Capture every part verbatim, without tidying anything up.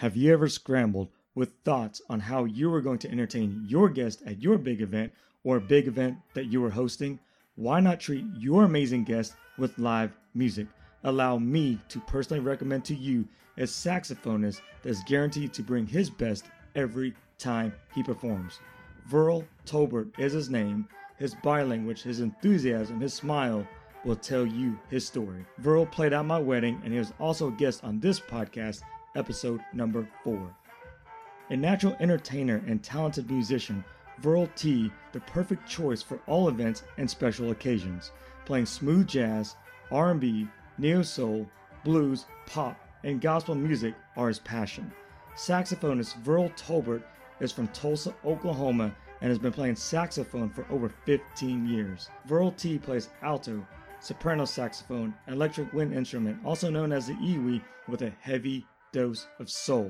Have you ever scrambled with thoughts on how you were going to entertain your guest at your big event or a big event that you were hosting? Why not treat your amazing guest with live music? Allow me to personally recommend to you a saxophonist that's guaranteed to bring his best every time he performs. Verl Tolbert is his name. His body language, his enthusiasm, his smile will tell you his story. Verl played at my wedding, and he was also a guest on this podcast, episode number four. A natural entertainer and talented musician, Verl T, the perfect choice for all events and special occasions, playing smooth jazz, R and B, neo-soul, blues, pop, and gospel music are his passion. Saxophonist Verl Tolbert is from Tulsa, Oklahoma, and has been playing saxophone for over fifteen years. Verl T plays alto, soprano saxophone, electric wind instrument, also known as the iwi, with a heavy dose of soul.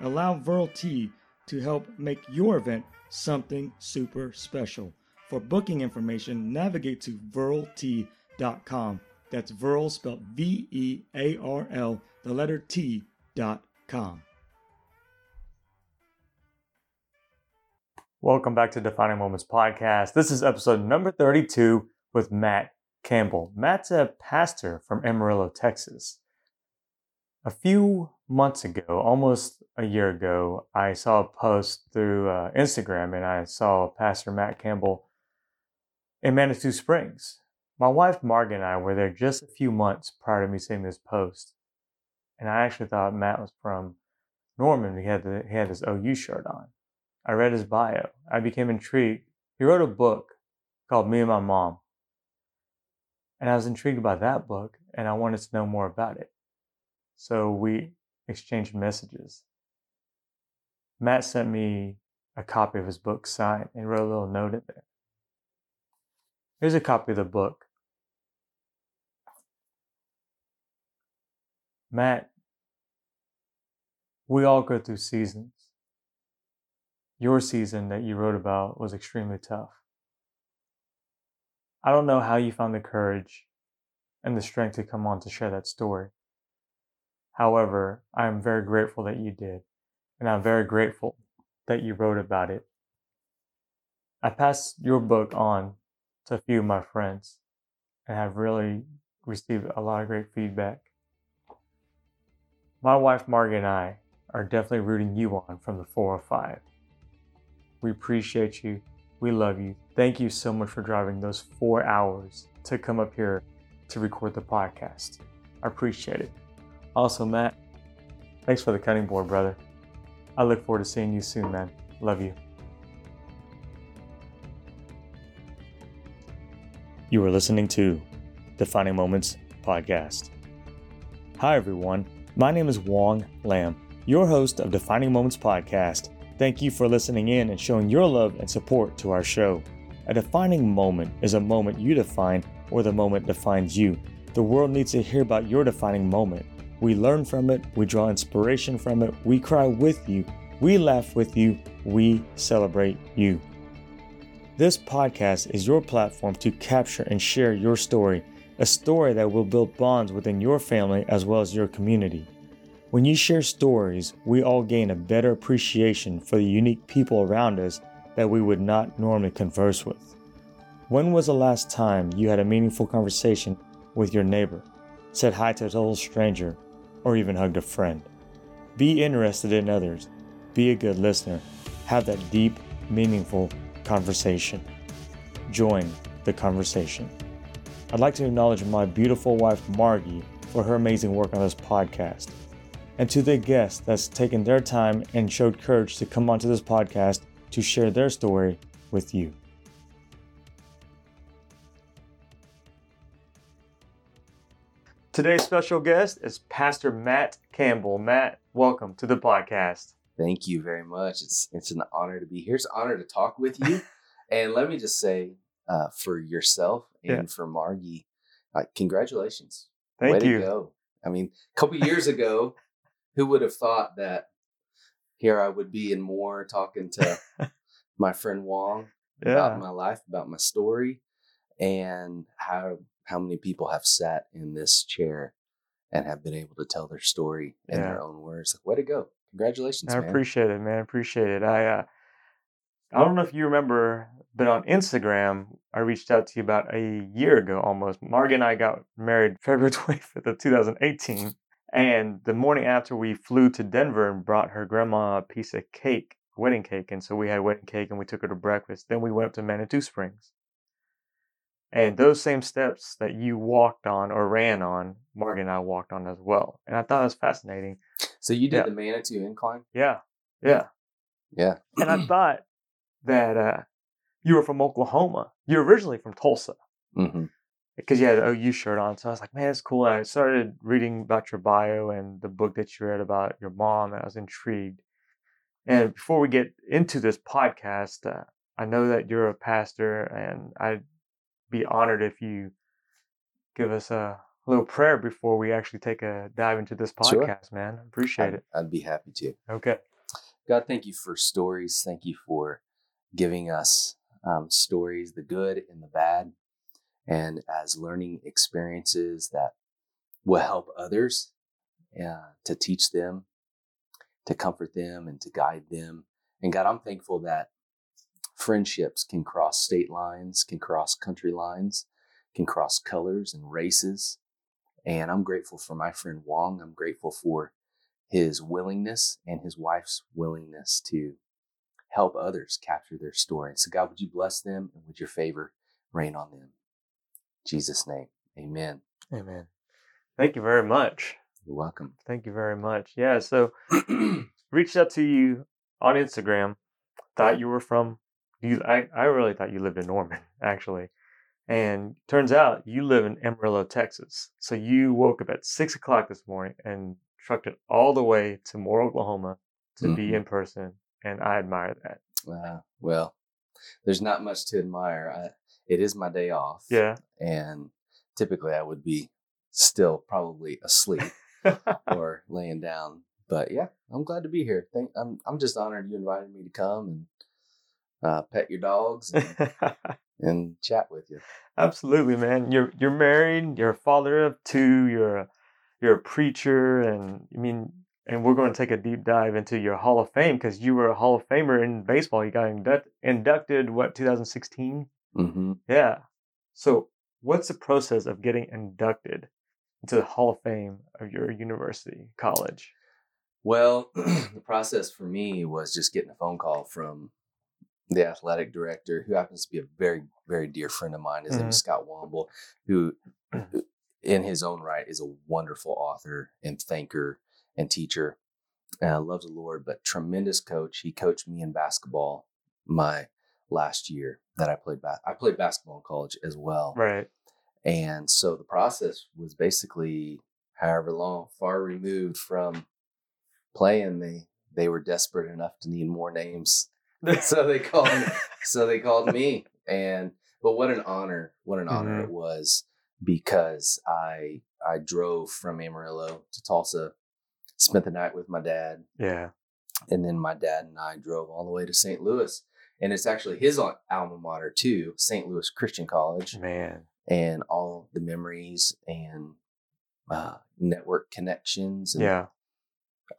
Allow Verl T to help make your event something super special. For booking information, navigate to Verl T dot com. That's Verl spelled V E A R L, the letter T, dot com. Welcome back to Defining Moments Podcast. This is episode number thirty-two with Matt Campbell. Matt's a pastor from Amarillo, Texas. A few months ago, almost a year ago, I saw a post through uh, Instagram, and I saw Pastor Matt Campbell in Manitou Springs. My wife, Margie, and I were there just a few months prior to me seeing this post. And I actually thought Matt was from Norman. He had the, he had his O U shirt on. I read his bio. I became intrigued. He wrote a book called Me and My Mom. And I was intrigued by that book, and I wanted to know more about it. So we exchanged messages. Matt sent me a copy of his book signed and wrote a little note in there. Here's a copy of the book. Matt, we all go through seasons. Your season that you wrote about was extremely tough. I don't know how you found the courage and the strength to come on to share that story. However, I am very grateful that you did, and I'm very grateful that you wrote about it. I passed your book on to a few of my friends and have really received a lot of great feedback. My wife, Margie, and I are definitely rooting you on from the four oh five. We appreciate you. We love you. Thank you so much for driving those four hours to come up here to record the podcast. I appreciate it. Also, Matt, thanks for the cutting board, brother. I look forward to seeing you soon, man. Love you. You are listening to Defining Moments Podcast. Hi, everyone. My name is Wong Lam, your host of Defining Moments Podcast. Thank you for listening in and showing your love and support to our show. A defining moment is a moment you define or the moment defines you. The world needs to hear about your defining moment. We learn from it. We draw inspiration from it. We cry with you. We laugh with you. We celebrate you. This podcast is your platform to capture and share your story, a story that will build bonds within your family as well as your community. When you share stories, we all gain a better appreciation for the unique people around us that we would not normally converse with. When was the last time you had a meaningful conversation with your neighbor, said hi to a total stranger, or even hugged a friend? Be interested in others. Be a good listener. Have that deep, meaningful conversation. Join the conversation. I'd like to acknowledge my beautiful wife, Margie, for her amazing work on this podcast, and to the guests that's taken their time and showed courage to come onto this podcast to share their story with you. Today's special guest is Pastor Matt Campbell. Matt, welcome to the podcast. Thank you very much. It's it's an honor to be here. It's an honor to talk with you. And let me just say, uh, for yourself and yeah. for Margie, uh, congratulations. Thank Way you. To go. I mean, a couple years ago, who would have thought that here I would be and more talking to my friend Wong yeah. about my life, about my story, and how how many people have sat in this chair and have been able to tell their story in yeah. their own words. Way to go. Congratulations, I man. appreciate it, man. I appreciate it. I, uh, I don't know if you remember, but on Instagram, I reached out to you about a year ago almost. Margie and I got married February twenty-fifth of two thousand eighteen. And the morning after, we flew to Denver and brought her grandma a piece of cake, wedding cake. And so we had wedding cake and we took her to breakfast. Then we went up to Manitou Springs. And those same steps that you walked on or ran on, Margie and I walked on as well. And I thought it was fascinating. So you did yeah. the Manitou incline? Yeah. Yeah. Yeah. And I thought that uh, you were from Oklahoma. You're originally from Tulsa. Mm-hmm. Because you had an O U shirt on. So I was like, man, it's cool. And I started reading about your bio and the book that you read about your mom. And I was intrigued. And before we get into this podcast, uh, I know that you're a pastor. And I'd be honored if you give us a little prayer before we actually take a dive into this podcast, sure. man. I appreciate I'd, it. I'd be happy to. Okay. God, thank you for stories. Thank you for giving us um, stories, the good and the bad. And as learning experiences that will help others uh, to teach them, to comfort them, and to guide them. And God, I'm thankful that friendships can cross state lines, can cross country lines, can cross colors and races. And I'm grateful for my friend Wong. I'm grateful for his willingness and his wife's willingness to help others capture their story. So God, would you bless them, and would your favor rain on them? Jesus' name. Amen. Amen. Thank you very much. You're welcome. Thank you very much. Yeah, so reached out to you on Instagram. Thought you were from, you, I, I really thought you lived in Norman, actually. And turns out you live in Amarillo, Texas. So you woke up at six o'clock this morning and trucked it all the way to Moore, Oklahoma to mm-hmm. be in person. And I admire that. Wow. Well, there's not much to admire. I, It is my day off. Yeah. And typically I would be still probably asleep or laying down. But yeah, I'm glad to be here. Thank, I'm I'm just honored you invited me to come and uh, pet your dogs and, and chat with you. Absolutely, man. You're you're married, you're a father of two, you're a, you're a preacher, and I mean and we're going to take a deep dive into your Hall of Fame because you were a Hall of Famer in baseball. You got induct, inducted what two thousand sixteen? Mm-hmm. Yeah. So what's the process of getting inducted into the Hall of Fame of your university, college? Well, the process for me was just getting a phone call from the athletic director, who happens to be a very, very dear friend of mine. His mm-hmm. name is Scott Womble, who in his own right is a wonderful author and thinker and teacher. Uh, loves the Lord, but tremendous coach. He coached me in basketball my last year that I played ba- I played basketball in college as well. Right. And so the process was basically however long, far removed from playing. They, they were desperate enough to need more names. so they called, so they called me and, but what an honor, what an mm-hmm. honor it was because I, I drove from Amarillo to Tulsa, spent the night with my dad. Yeah. And then my dad and I drove all the way to Saint Louis. And it's actually his alma mater too, Saint Louis Christian College. Man, and all the memories and uh, network connections, and yeah,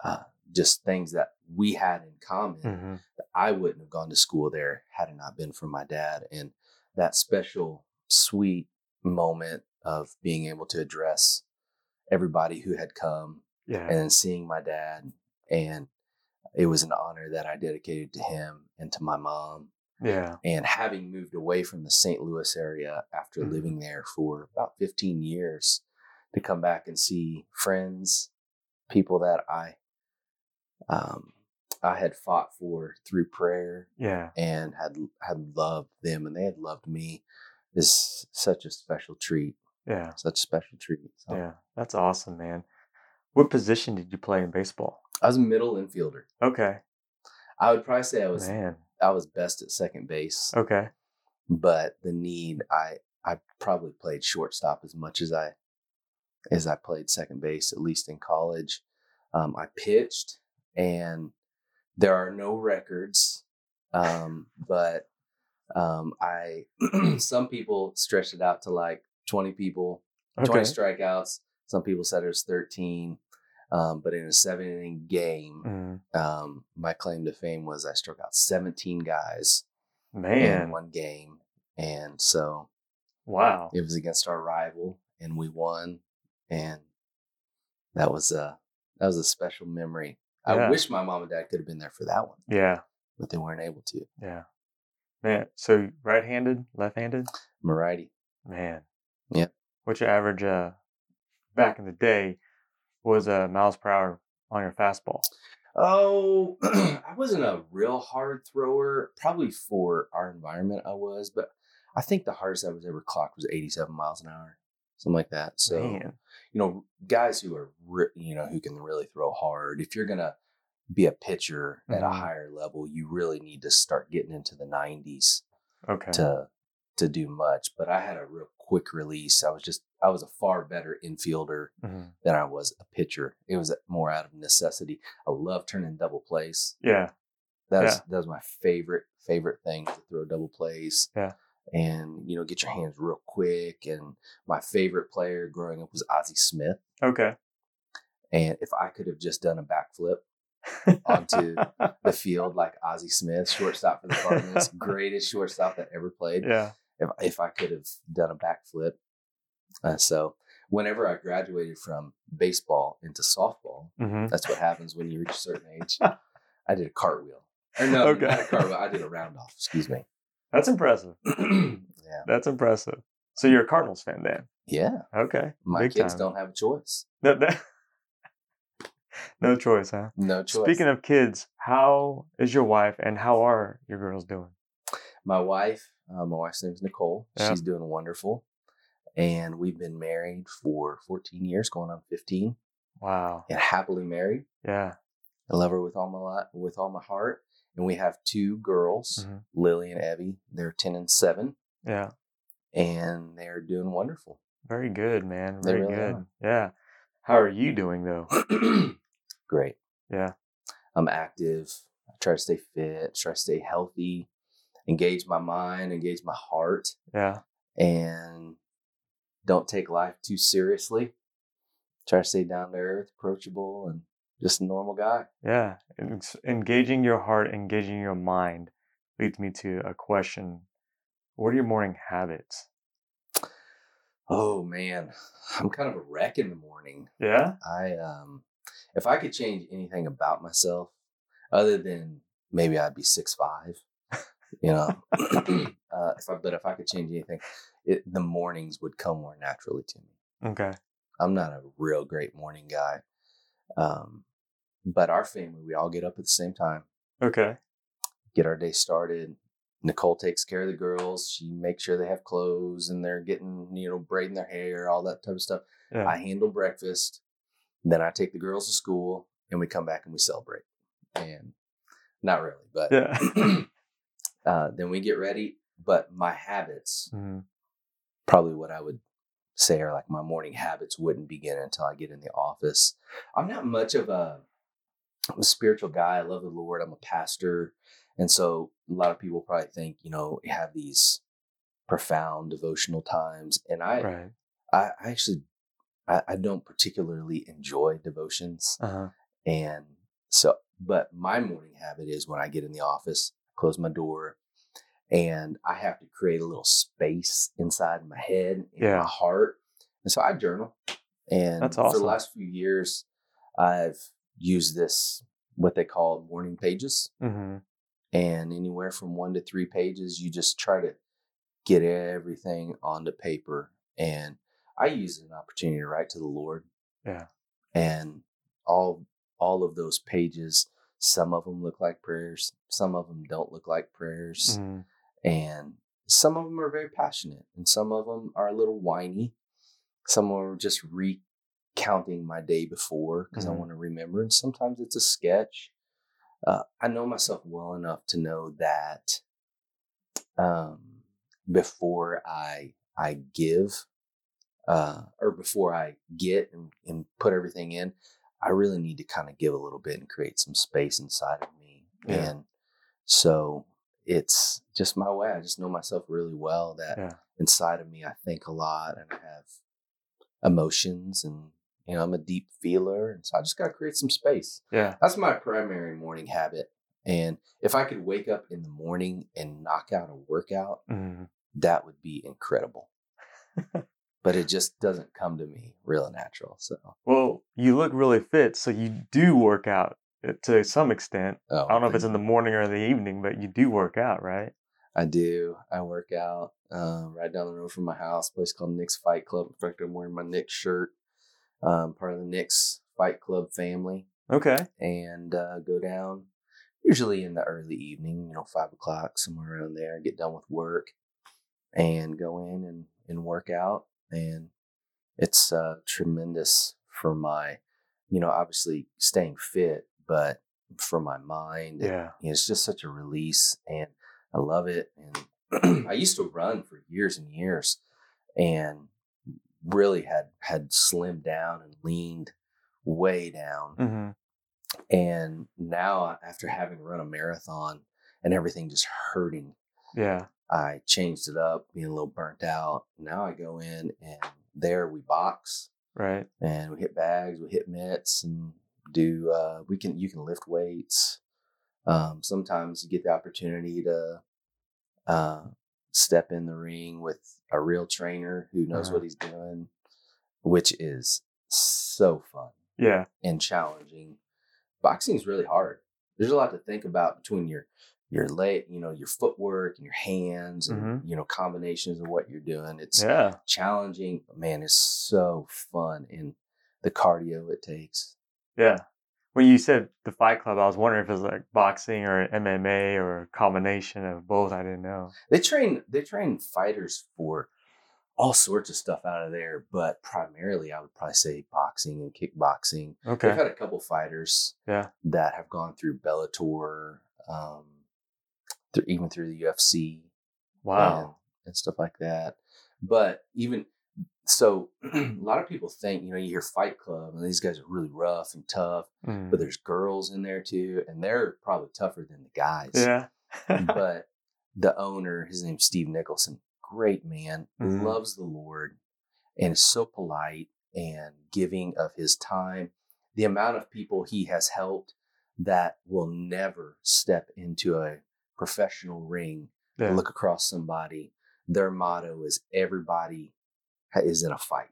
uh, just things that we had in common. Mm-hmm. That I wouldn't have gone to school there had it not been for my dad, and that special, sweet moment of being able to address everybody who had come, yeah, and seeing my dad. And it was an honor that I dedicated to him and to my mom. Yeah. And having moved away from the Saint Louis area after mm-hmm. living there for about fifteen years, to come back and see friends, people that I um, I had fought for through prayer, yeah, and had had loved them, and they had loved me, is such a special treat. Yeah. Such a special treat. So. Yeah. That's awesome, man. What position did you play in baseball? I was a middle infielder. Okay. I would probably say I was Man. I was best at second base. Okay. But the need, I I probably played shortstop as much as I as I played second base, at least in college. Um, I pitched, and there are no records, um, but um, I some people stretched it out to like twenty people, okay. twenty strikeouts. Some people said it was thirteen. Um, but in a seven inning game, mm. um, my claim to fame was I struck out seventeen guys Man. in one game. And so wow, it was against our rival and we won. And that was a, that was a special memory. Yeah. I wish my mom and dad could have been there for that one. Yeah. But they weren't able to. Yeah. Man, so right-handed, left-handed? I'm a righty. Man. Yeah. What's your average uh, back in the day was uh, miles per hour on your fastball? Oh, I wasn't a real hard thrower. Probably for our environment I was. But I think the hardest I was ever clocked was eighty-seven miles an hour. Something like that. So, Man. you know, guys who are, re- you know, who can really throw hard, if you're going to be a pitcher mm-hmm. at a higher level, you really need to start getting into the nineties okay. to to do much. But I had a real quick release. I was just, I was a far better infielder mm-hmm. than I was a pitcher. It was more out of necessity. I love turning double plays. Yeah. That was, yeah. that was my favorite, favorite thing, to throw double plays. Yeah. And, you know, get your hands real quick. And my favorite player growing up was Ozzie Smith. Okay. And if I could have just done a backflip onto the field like Ozzie Smith, shortstop for the Cardinals, greatest shortstop that ever played. Yeah. If, if I could have done a backflip. Uh, so whenever I graduated from baseball into softball, mm-hmm. that's what happens when you reach a certain age. I did a cartwheel. Or no, okay. not a cartwheel. I did a roundoff. Excuse me. That's impressive. yeah. That's impressive. So you're a Cardinals fan then? Yeah. Okay. My Big kids time. don't have a choice. No, no, no choice, huh? No choice. Speaking of kids, how is your wife and how are your girls doing? My wife, uh, my wife's name is Nicole. Yeah. She's doing wonderful. And we've been married for fourteen years, going on fifteen. Wow. And happily married. Yeah. I love her with all my lot, with all my heart. And we have two girls, mm-hmm. Lily and Evie. They're ten and seven. Yeah. And they're doing wonderful. Very good, man. Very really good. Are. Yeah. How are you doing, though? Great. Yeah. I'm active. I try to stay fit, try to stay healthy, engage my mind, engage my heart. Yeah. And don't take life too seriously. Try to stay down to earth, approachable, and just a normal guy. Yeah. Engaging your heart, engaging your mind leads me to a question. What are your morning habits? Oh, man. I'm kind of a wreck in the morning. Yeah? I um, if I could change anything about myself, other than maybe I'd be six five, you know. uh, if I, but if I could change anything, it, the mornings would come more naturally to me. Okay. I'm not a real great morning guy. Um. But our family, we all get up at the same time. Okay. Get our day started. Nicole takes care of the girls. She makes sure they have clothes and they're getting, you know, braiding their hair, all that type of stuff. Yeah. I handle breakfast. Then I take the girls to school and we come back and we celebrate. And not really, but yeah. uh, then we get ready. But my habits, mm-hmm. probably what I would say are like my morning habits wouldn't begin until I get in the office. I'm not much of a I'm a spiritual guy. I love the Lord. I'm a pastor. And so a lot of people probably think, you know, you have these profound devotional times. And I right. I, I actually, I, I don't particularly enjoy devotions. Uh-huh. And so, but my morning habit is when I get in the office, close my door, and I have to create a little space inside my head, in yeah. my heart. And so I journal. And That's awesome. for the last few years, I've use this, what they call morning pages, mm-hmm. and anywhere from one to three pages, you just try to get everything onto paper. And I use it as an opportunity to write to the Lord. Yeah. And all, all of those pages, some of them look like prayers. Some of them don't look like prayers. Mm-hmm. And some of them are very passionate and some of them are a little whiny. Some are just re counting my day before because mm-hmm. I want to remember. And sometimes it's a sketch. Uh, I know myself well enough to know that um, before I I give uh, or before I get and, and put everything in, I really need to kind of give a little bit and create some space inside of me. Yeah. And so it's just my way. I just know myself really well that yeah. inside of me, I think a lot and I have emotions and You know, I'm a deep feeler. And so I just got to create some space. Yeah. That's my primary morning habit. And if I could wake up in the morning and knock out a workout, mm-hmm. that would be incredible. But it just doesn't come to me real natural. So, well, you look really fit. So you do work out to some extent. Oh, I don't know if it's in the morning or in the evening, but you do work out, right? I do. I work out um, right down the road from my house, a place called Nick's Fight Club. In fact, I'm wearing my Nick's shirt. Um, part of the Nick's Fight Club family. Okay. And uh, go down usually in the early evening, you know, five o'clock, somewhere around there, get done with work and go in and, and work out. And it's uh, tremendous for my, you know, obviously staying fit, but for my mind. Yeah. And, you know, it's just such a release and I love it. And I used to run for years and years and really had, had slimmed down and leaned way down. Mm-hmm. And now after having run a marathon and everything just hurting, yeah, I changed it up, being a little burnt out. Now I go in and there we box. Right. And we hit bags, we hit mitts and do, uh, we can, you can lift weights. Um, sometimes you get the opportunity to, uh, step in the ring with a real trainer who knows uh-huh. what he's doing, which is so fun. Yeah. And challenging. Boxing is really hard. There's a lot to think about between your, your leg, you know, your footwork and your hands and, mm-hmm. you know, combinations of what you're doing. It's yeah. challenging, but man, it's so fun and the cardio it takes. Yeah. When you said the Fight Club, I was wondering if it was like boxing or M M A or a combination of both. I didn't know. They train they train fighters for all sorts of stuff out of there, but primarily I would probably say boxing and kickboxing. Okay. They've had a couple fighters yeah. that have gone through Bellator, um, through, even through the U F C. Wow. And, and stuff like that. But even... So a lot of people think, you know, you hear Fight Club and these guys are really rough and tough, mm. but there's girls in there too. And they're probably tougher than the guys. Yeah. But the owner, his name's Steve Nicholson, great man, mm. loves the Lord and is so polite and giving of his time. The amount of people he has helped that will never step into a professional ring yeah. and look across somebody. Their motto is everybody is in a fight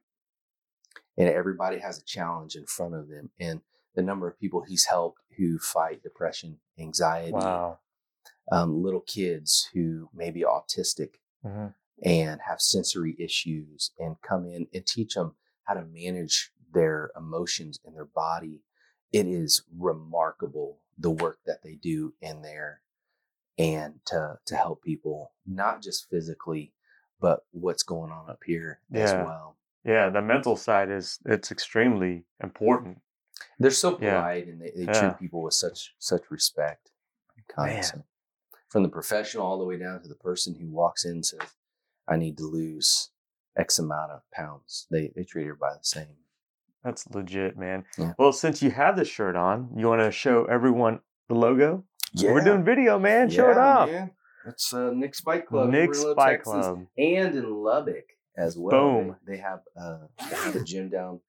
and everybody has a challenge in front of them. And the number of people he's helped who fight depression, anxiety, wow. um, little kids who may be autistic mm-hmm. and have sensory issues and come in and teach them how to manage their emotions and their body. It is remarkable the work that they do in there and to, to help people, not just physically, but what's going on up here yeah. as well. Yeah, the mental side is, it's extremely important. They're so polite yeah. and they, they yeah. treat people with such such respect. Man. So from the professional all the way down to the person who walks in and says, I need to lose X amount of pounds. They they treat everybody the same. That's legit, man. Yeah. Well, since you have this shirt on, you want to show everyone the logo? Yeah. We're doing video, man. Yeah, show it off. Yeah. It's uh, Nick's Fight Club, Nick's Amarillo, Fight Texas, Club, and in Lubbock as well. Boom! They, they have uh, they have a gym down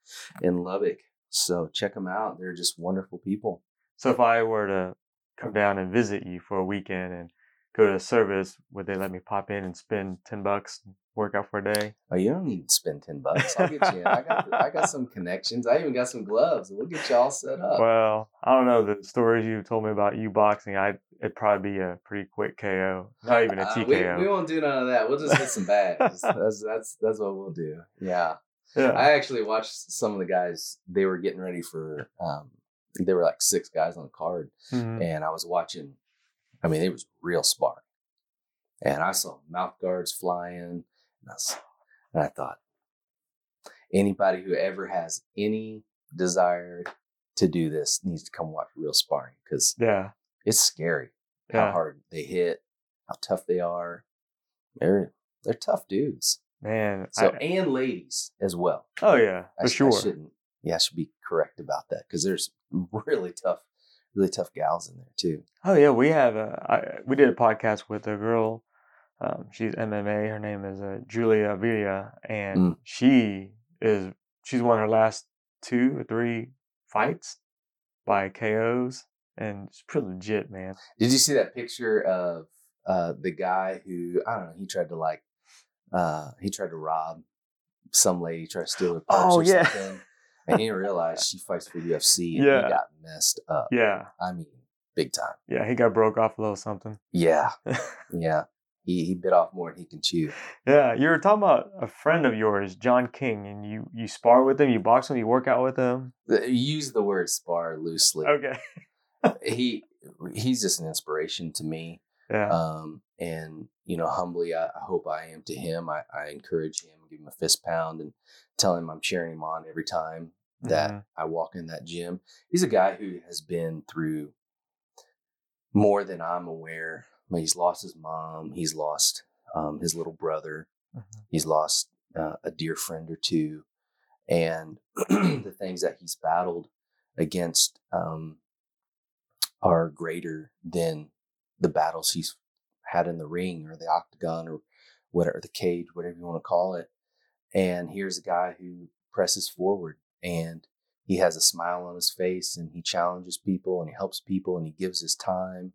in Lubbock, so check them out. They're just wonderful people. So if I were to come down and visit you for a weekend and go to a service, would they let me pop in and spend ten bucks, work out for a day? Oh, you don't need to spend ten bucks. I'll get you. I got I got some connections. I even got some gloves. We'll get you all set up. Well, I don't know the stories you told me about you boxing. I. It'd probably be a pretty quick K O, not even a T K O. Uh, we, we won't do none of that. We'll just hit some bags. that's that's that's what we'll do. Yeah. yeah. I actually watched some of the guys. They were getting ready for. Um, there were like six guys on the card, mm-hmm. and I was watching. I mean, it was real sparring, and I saw mouth guards flying, and I, saw, and I thought, anybody who ever has any desire to do this needs to come watch real sparring because yeah. it's scary how yeah. hard they hit, how tough they are. They're they're tough dudes, man. So I, and ladies as well. Oh yeah, for I, sure. I shouldn't. Yeah, I should be correct about that because there's really tough, really tough gals in there too. Oh yeah, we have. A, I, we did a podcast with a girl. Um, she's M M A. Her name is uh, Julia Avila, and mm. she is. She's won her last two or three fights by K Os, and it's pretty legit, man. Did you see that picture of uh, the guy who, I don't know, he tried to like, uh, he tried to rob some lady, tried to steal her purse oh, or yeah. something, and he realized she fights for U F C, and yeah. he got messed up. Yeah. I mean, big time. Yeah, he got broke off a little something. Yeah, yeah. He he bit off more than he can chew. Yeah, you were talking about a friend of yours, John King, and you, you spar with him, you box him, you work out with him. Use the word spar loosely. Okay. he he's just an inspiration to me. Yeah. Um, and you know, humbly, I, I hope I am to him. I, I encourage him, give him a fist pound, and tell him I'm cheering him on every time that mm-hmm. I walk in that gym. He's a guy who has been through more than I'm aware. I mean, he's lost his mom. He's lost um, his little brother. Mm-hmm. He's lost uh, a dear friend or two. And the things that he's battled against um, are greater than the battles he's had in the ring or the octagon or whatever, the cage, whatever you want to call it. And here's a guy who presses forward, and he has a smile on his face, and he challenges people, and he helps people, and he gives his time.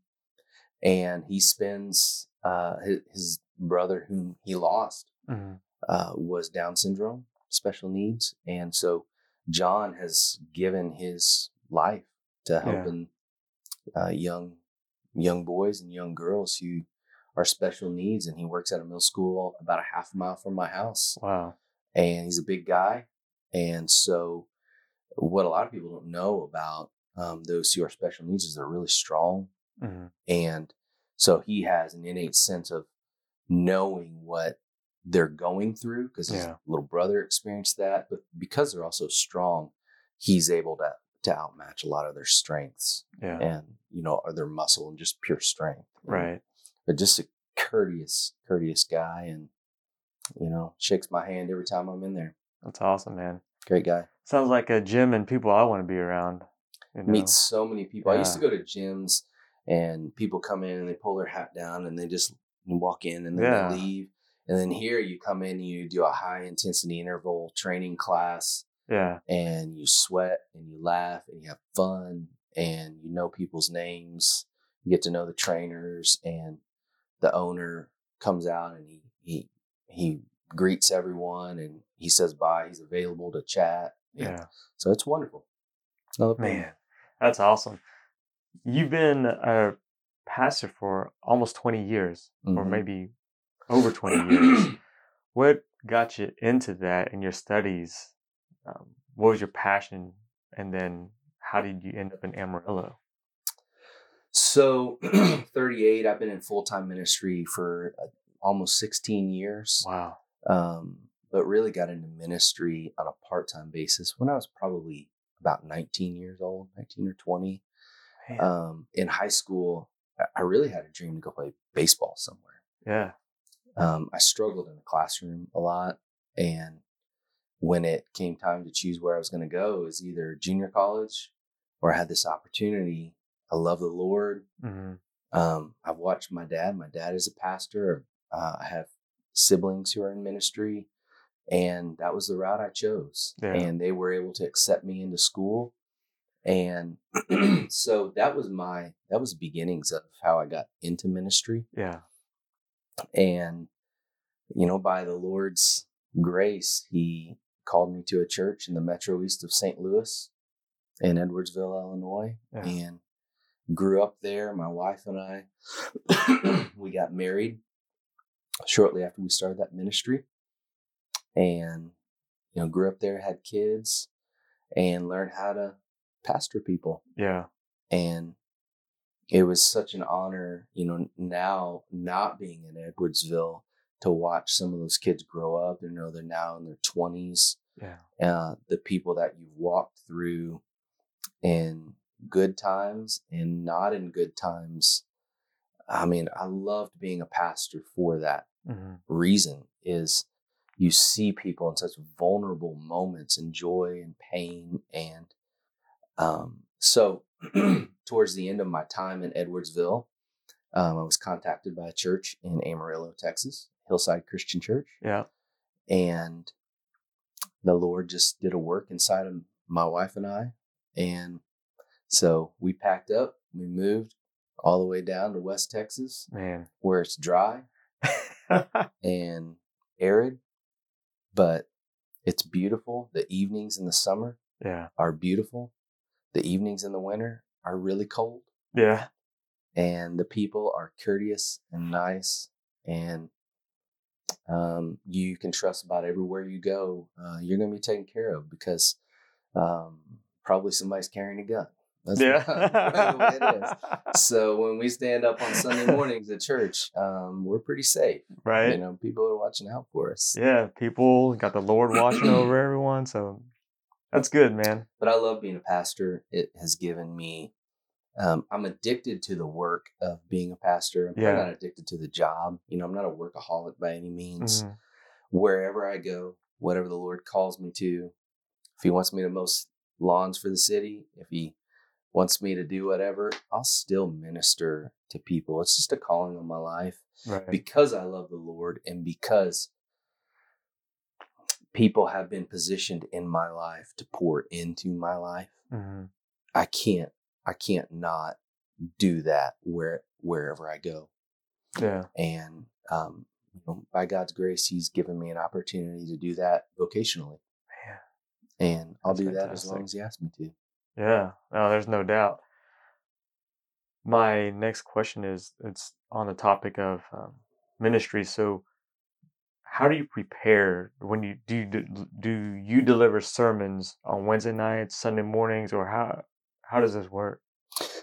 And he spends, uh, his, his brother whom he lost mm-hmm. uh, was Down syndrome, special needs. And so John has given his life to helping yeah. uh, young, young boys and young girls who are special needs. And he works at a middle school about a half mile from my house. Wow. And he's a big guy. And so what a lot of people don't know about um, those who are special needs is they're really strong. Mm-hmm. And so he has an innate sense of knowing what they're going through because his yeah. little brother experienced that. But because they're also strong, he's able to to outmatch a lot of their strengths yeah. and, you know, or their muscle and just pure strength. Right. And, but just a courteous, courteous guy, and, you know, shakes my hand every time I'm in there. That's awesome, man. Great guy. Sounds like a gym and people I want to be around. You know? Meet so many people. Yeah. I used to go to gyms. And people come in and they pull their hat down and they just walk in and then yeah. they leave. And then here you come in and you do a high intensity interval training class. Yeah. And you sweat and you laugh and you have fun and you know people's names. You get to know the trainers, and the owner comes out and he he, he greets everyone and he says bye. He's available to chat. Yeah. yeah. So it's wonderful. Another Man, problem. That's awesome. You've been a pastor for almost twenty years, mm-hmm. or maybe over twenty years. What got you into that in your studies? Um, what was your passion? And then how did you end up in Amarillo? So, thirty-eight, I've been in full-time ministry for almost sixteen years. Wow. Um, but really got into ministry on a part-time basis when I was probably about nineteen years old, nineteen or twenty. Um, in high school, I really had a dream to go play baseball somewhere. Yeah. Um, I struggled in the classroom a lot. And when it came time to choose where I was going to go, it was either junior college or I had this opportunity. I love the Lord. Mm-hmm. Um, I've watched my dad. My dad is a pastor. Uh, I have siblings who are in ministry. And that was the route I chose. Yeah. And they were able to accept me into school. And so that was my, that was the beginnings of how I got into ministry. Yeah. And, you know, by the Lord's grace, he called me to a church in the metro east of Saint Louis in Edwardsville, Illinois, yeah. and grew up there. My wife and I, we got married shortly after we started that ministry, and, you know, grew up there, had kids, and learned how to pastor people. Yeah. And it was such an honor, you know, now not being in Edwardsville, to watch some of those kids grow up. You know, they're now in their twenties. Yeah. Uh, the people that you've walked through in good times and not in good times. I mean, I loved being a pastor for that mm-hmm. reason, is you see people in such vulnerable moments in joy and pain. And Um, so towards the end of my time in Edwardsville, um, I was contacted by a church in Amarillo, Texas, Hillside Christian Church. Yeah. And the Lord just did a work inside of my wife and I. And so we packed up, we moved all the way down to West Texas, man, where it's dry and arid, but it's beautiful. The evenings in the summer yeah. are beautiful. The evenings in the winter are really cold. Yeah. And the people are courteous and nice, and um, you can trust about everywhere you go. Uh, you're going to be taken care of because um, probably somebody's carrying a gun. That's yeah. Not the way it is. So when we stand up on Sunday mornings at church, um, we're pretty safe. Right. You know, people are watching out for us. Yeah. People got the Lord watching over everyone. So that's good, man. But I love being a pastor. It has given me, um, I'm addicted to the work of being a pastor. I'm yeah. not addicted to the job. You know, I'm not a workaholic by any means. Mm-hmm. Wherever I go, whatever the Lord calls me to, if he wants me to mow lawns for the city, if he wants me to do whatever, I'll still minister to people. It's just a calling on my life right. because I love the Lord and because people have been positioned in my life to pour into my life. Mm-hmm. I can't, I can't not do that where, wherever I go. Yeah. And um, by God's grace, he's given me an opportunity to do that vocationally. Man. And I'll That's do fantastic. That as long as he asks me to. Yeah, no, there's no doubt. My next question is, it's on the topic of um, ministry. So how do you prepare when you do, you, do you deliver sermons on Wednesday nights, Sunday mornings, or how, how does this work?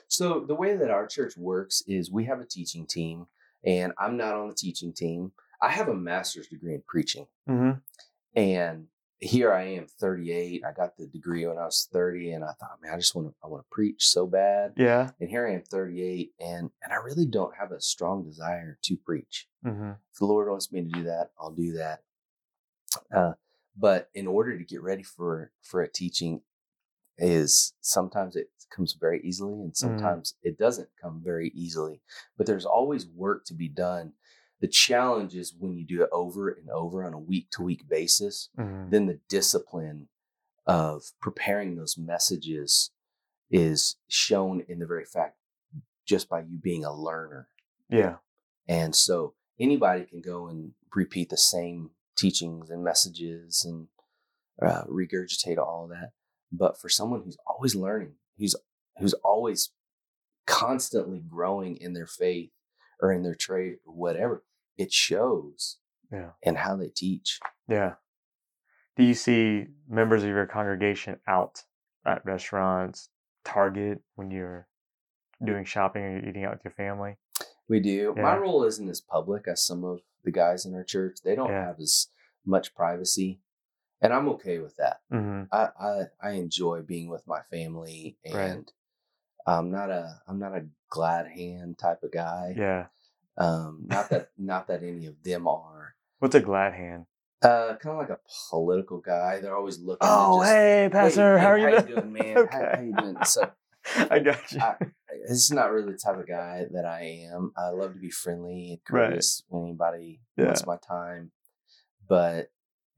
So the way that our church works is we have a teaching team, and I'm not on the teaching team. I have a master's degree in preaching, mm-hmm. and here I am, thirty-eight. I got the degree when I was thirty, and I thought, man, I just want to, I want to preach so bad. Yeah. And here I am, thirty-eight, and and I really don't have a strong desire to preach. Mm-hmm. If the Lord wants me to do that, I'll do that. Uh, but in order to get ready for for a teaching, is sometimes it comes very easily, and sometimes mm-hmm. it doesn't come very easily. But there's always work to be done. The challenge is when you do it over and over on a week-to-week basis, mm-hmm. then the discipline of preparing those messages is shown in the very fact just by you being a learner. Yeah. And so anybody can go and repeat the same teachings and messages and uh, regurgitate all of that. But for someone who's always learning, who's who's always constantly growing in their faith or in their trade or whatever, it shows yeah. in how they teach. Yeah. Do you see members of your congregation out at restaurants, Target, when you're doing shopping or eating out with your family? We do. Yeah. My role isn't as public as some of the guys in our church. They don't yeah. have as much privacy. And I'm okay with that. Mm-hmm. I, I I enjoy being with my family, and right. I'm not a I'm not a glad hand type of guy. Yeah. Um, not that not that any of them are. What's a glad hand? Uh, kind of like a political guy. They're always looking. Oh, to just, hey, Pastor, hey, how, hey, are how, you doing, man? Okay. How, how you doing? So, I got you. I, this is not really the type of guy that I am. I love to be friendly and courteous right. when anybody yeah. wants my time. But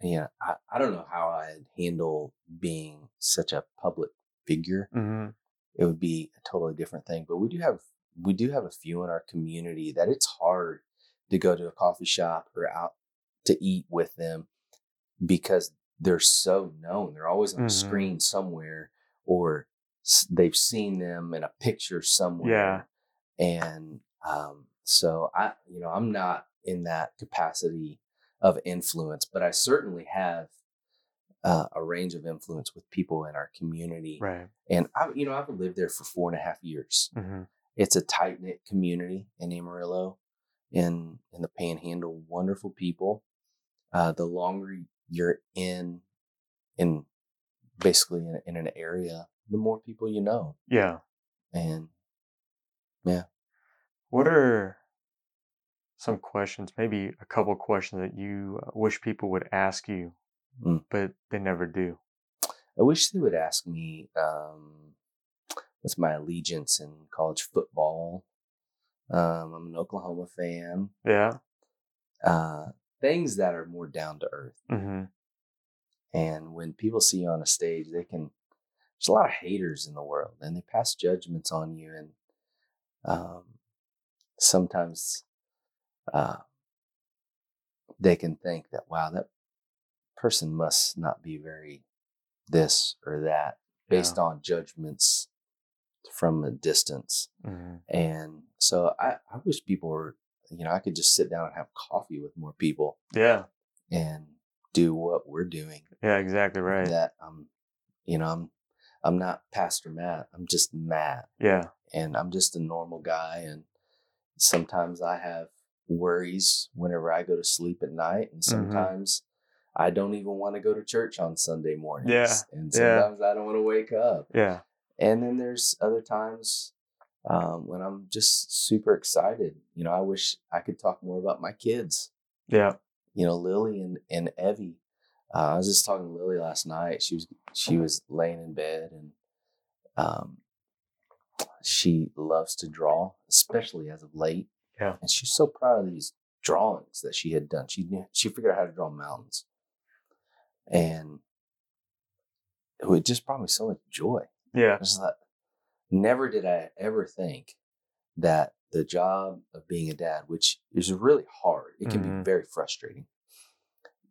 yeah, I, I don't know how I'd handle being such a public figure. Mm-hmm. It would be a totally different thing. But we do have we do have a few in our community that it's hard to go to a coffee shop or out to eat with them because they're so known. They're always on mm-hmm. a screen somewhere, or they've seen them in a picture somewhere. Yeah. And um, so I, you know, I'm not in that capacity of influence, but I certainly have Uh, a range of influence with people in our community. Right. And I, you know, I've lived there for four and a half years. Mm-hmm. It's a tight knit community in Amarillo, in, in the Panhandle, wonderful people. Uh, the longer you're in, in basically in, in an area, the more people you know. Yeah. And yeah. What are some questions, maybe a couple questions that you wish people would ask you, Mm. but they never do? I wish they would ask me um, what's my allegiance in college football. Um, I'm an Oklahoma fan. Yeah. Uh, things that are more down to earth. Mm-hmm. And when people see you on a stage, they can there's a lot of haters in the world, and they pass judgments on you. And um, sometimes uh, they can think that, wow, that person must not be very this or that, based yeah. on judgments from a distance. Mm-hmm. And so I, I wish people were, you know, I could just sit down and have coffee with more people. Yeah. And do what we're doing. Yeah, exactly right. That I'm, you know, I'm, I'm not Pastor Matt. I'm just Matt. Yeah. And I'm just a normal guy. And sometimes I have worries whenever I go to sleep at night. And sometimes mm-hmm. I don't even want to go to church on Sunday mornings. Yeah. And sometimes yeah. I don't want to wake up. Yeah. And then there's other times um, when I'm just super excited. You know, I wish I could talk more about my kids. Yeah. You know, Lily and, and Evie. Uh, I was just talking to Lily last night. She was she was laying in bed, and um, she loves to draw, especially as of late. Yeah. And she's so proud of these drawings that she had done. She knew, she figured out how to draw mountains. And it just brought me so much joy. Yeah. I was like, never did I ever think that the job of being a dad, which is really hard, it can mm-hmm. be very frustrating,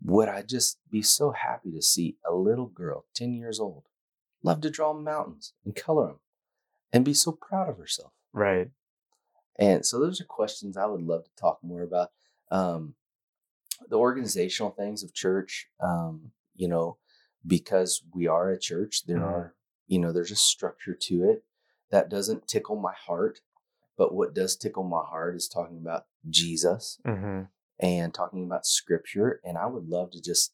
would I just be so happy to see a little girl, ten years old, love to draw mountains and color them and be so proud of herself. Right. And so those are questions I would love to talk more about. Um, the organizational things of church, um, you know, because we are a church, there mm-hmm. are, you know, there's a structure to it that doesn't tickle my heart. But what does tickle my heart is talking about Jesus mm-hmm. and talking about scripture. And I would love to just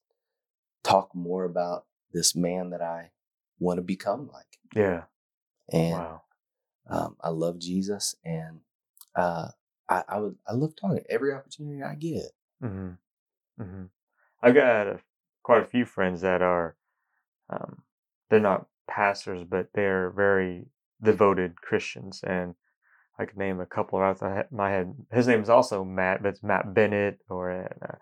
talk more about this man that I want to become like. Yeah. And wow. um, I love Jesus. And uh, I, I would, I love talking every opportunity I get. Mm-hmm. Mm-hmm. I've got a, quite a few friends that are, um, they're not pastors, but they're very devoted Christians. And I could name a couple right off the my head. His name is also Matt, but it's Matt Bennett or uh,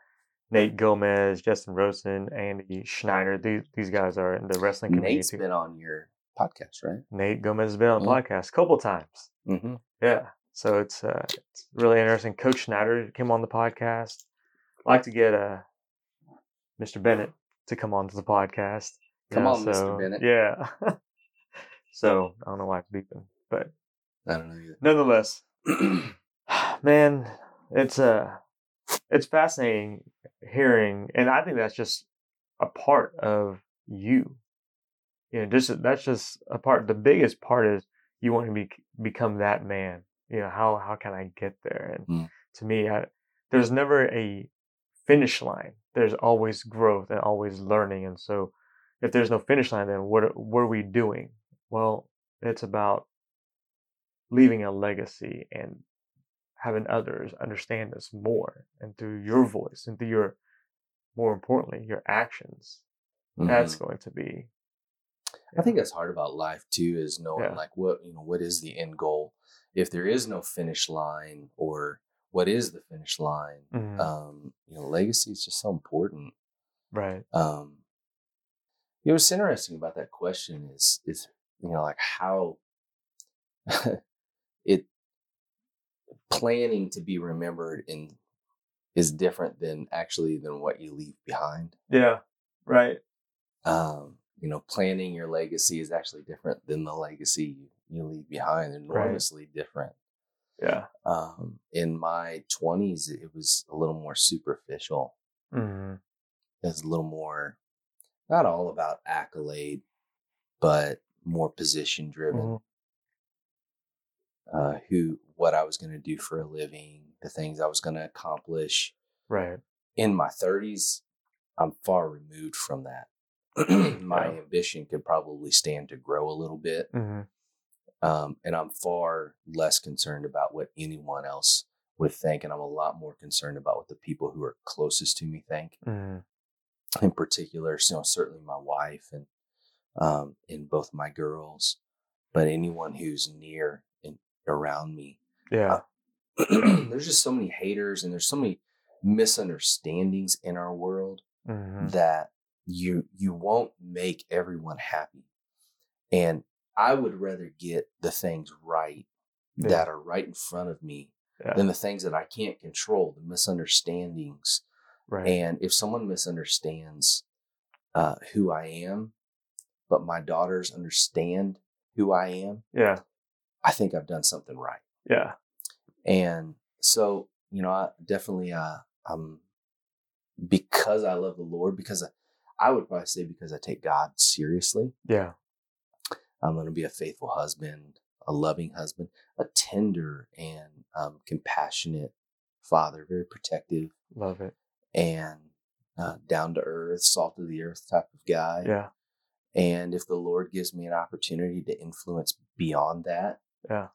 Nate Gomez, Justin Rosen, Andy Schneider. These these guys are in the wrestling community. Nate's been on your podcast, right? Nate Gomez has been on the mm-hmm. podcast a couple times. Mm-hmm. Yeah, so it's uh, it's really interesting. Coach Schneider came on the podcast. I'd like to get uh, Mister Bennett to come on to the podcast. Come yeah, on, so, Mister Bennett. Yeah. So I don't know why I beat them, but I don't know either. Nonetheless, man, it's uh, it's fascinating hearing, and I think that's just a part of you. You know, just that's just a part. The biggest part is you want to be become that man. You know, how how can I get there? And mm. to me, I, there's never a finish line. There's always growth and always learning, and so. If there's no finish line, then what, what are we doing? Well, it's about leaving a legacy and having others understand us more, and through your voice and through your, more importantly, your actions. Mm-hmm. That's going to be. I think that's hard about life too, is knowing yeah. like what, you know, what is the end goal? If there is no finish line, or what is the finish line? Mm-hmm. Um, you know, legacy is just so important. Right. Um, You know, what's interesting about that question is, is you know, like how it planning to be remembered in is different than actually than what you leave behind. Yeah, right. Um, you know, planning your legacy is actually different than the legacy you leave behind. Enormously right. different. Yeah. Um, in my twenties, it was a little more superficial. Mm-hmm. It was a little more. Not all about accolade, but more position driven. Mm-hmm. Uh, who, what I was going to do for a living, the things I was going to accomplish. Right. In my thirties, I'm far removed from that. My yeah. ambition could probably stand to grow a little bit. Mm-hmm. Um, and I'm far less concerned about what anyone else would think. And I'm a lot more concerned about what the people who are closest to me think. Mm-hmm. In particular, you know, certainly my wife and um, and both my girls, but anyone who's near and around me. Yeah, uh, there's just so many haters, and there's so many misunderstandings in our world mm-hmm. that you you won't make everyone happy. And I would rather get the things right yeah. that are right in front of me yeah. than the things that I can't control, the misunderstandings. Right. And if someone misunderstands uh, who I am, but my daughters understand who I am, yeah, I think I've done something right. Yeah. And so, you know, I definitely, uh, I'm, because I love the Lord, because I, I would probably say because I take God seriously. Yeah. I'm going to be a faithful husband, a loving husband, a tender and um, compassionate father, very protective. Love it. And uh, down to earth, salt of the earth type of guy. Yeah. And if the Lord gives me an opportunity to influence beyond that, yeah,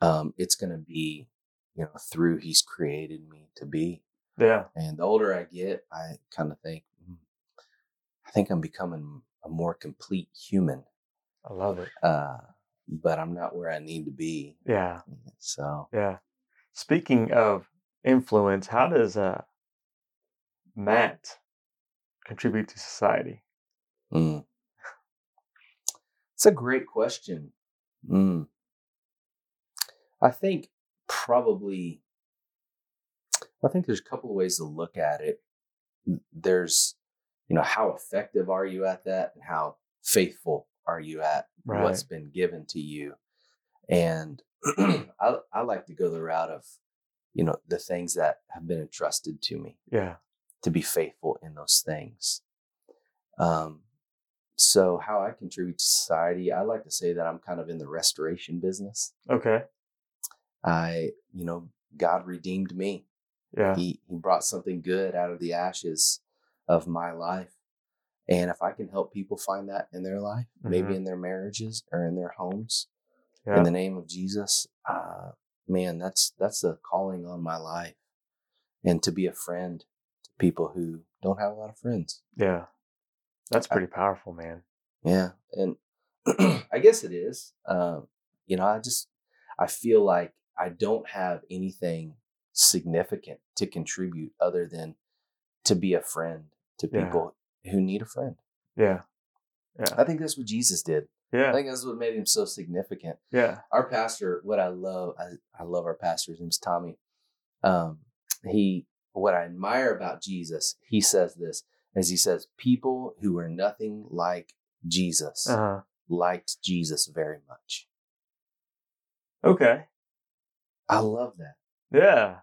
um, it's going to be, you know, through He's created me to be. Yeah. And the older I get, I kind of think, mm, I think I'm becoming a more complete human. I love it. Uh, but I'm not where I need to be. Yeah. So. Yeah. Speaking of influence, how does uh, Matt contribute to society? Mm. It's a great question. Mm. I think probably, I think there's a couple of ways to look at it. There's, you know, how effective are you at that, and how faithful are you at right. what's been given to you? And I, I like to go the route of, you know, the things that have been entrusted to me. Yeah. To be faithful in those things. Um, so how I contribute to society, I like to say that I'm kind of in the restoration business. Okay. I, you know, God redeemed me. Yeah. He, he brought something good out of the ashes of my life. And if I can help people find that in their life, mm-hmm. maybe in their marriages or in their homes, yeah. in the name of Jesus, uh, man, that's, that's a calling on my life. And to be a friend to people who don't have a lot of friends. Yeah. That's pretty I, powerful, man. Yeah. And I guess it is. Uh, you know, I just, I feel like I don't have anything significant to contribute other than to be a friend to people yeah. who need a friend. Yeah. Yeah. I think that's what Jesus did. Yeah. I think that's what made him so significant. Yeah. Our pastor, what I love, I, I love our pastor. His name's Tommy. Um, he, what I admire about Jesus, he says this. As he says, people who were nothing like Jesus uh-huh. liked Jesus very much. Okay. I love that. Yeah.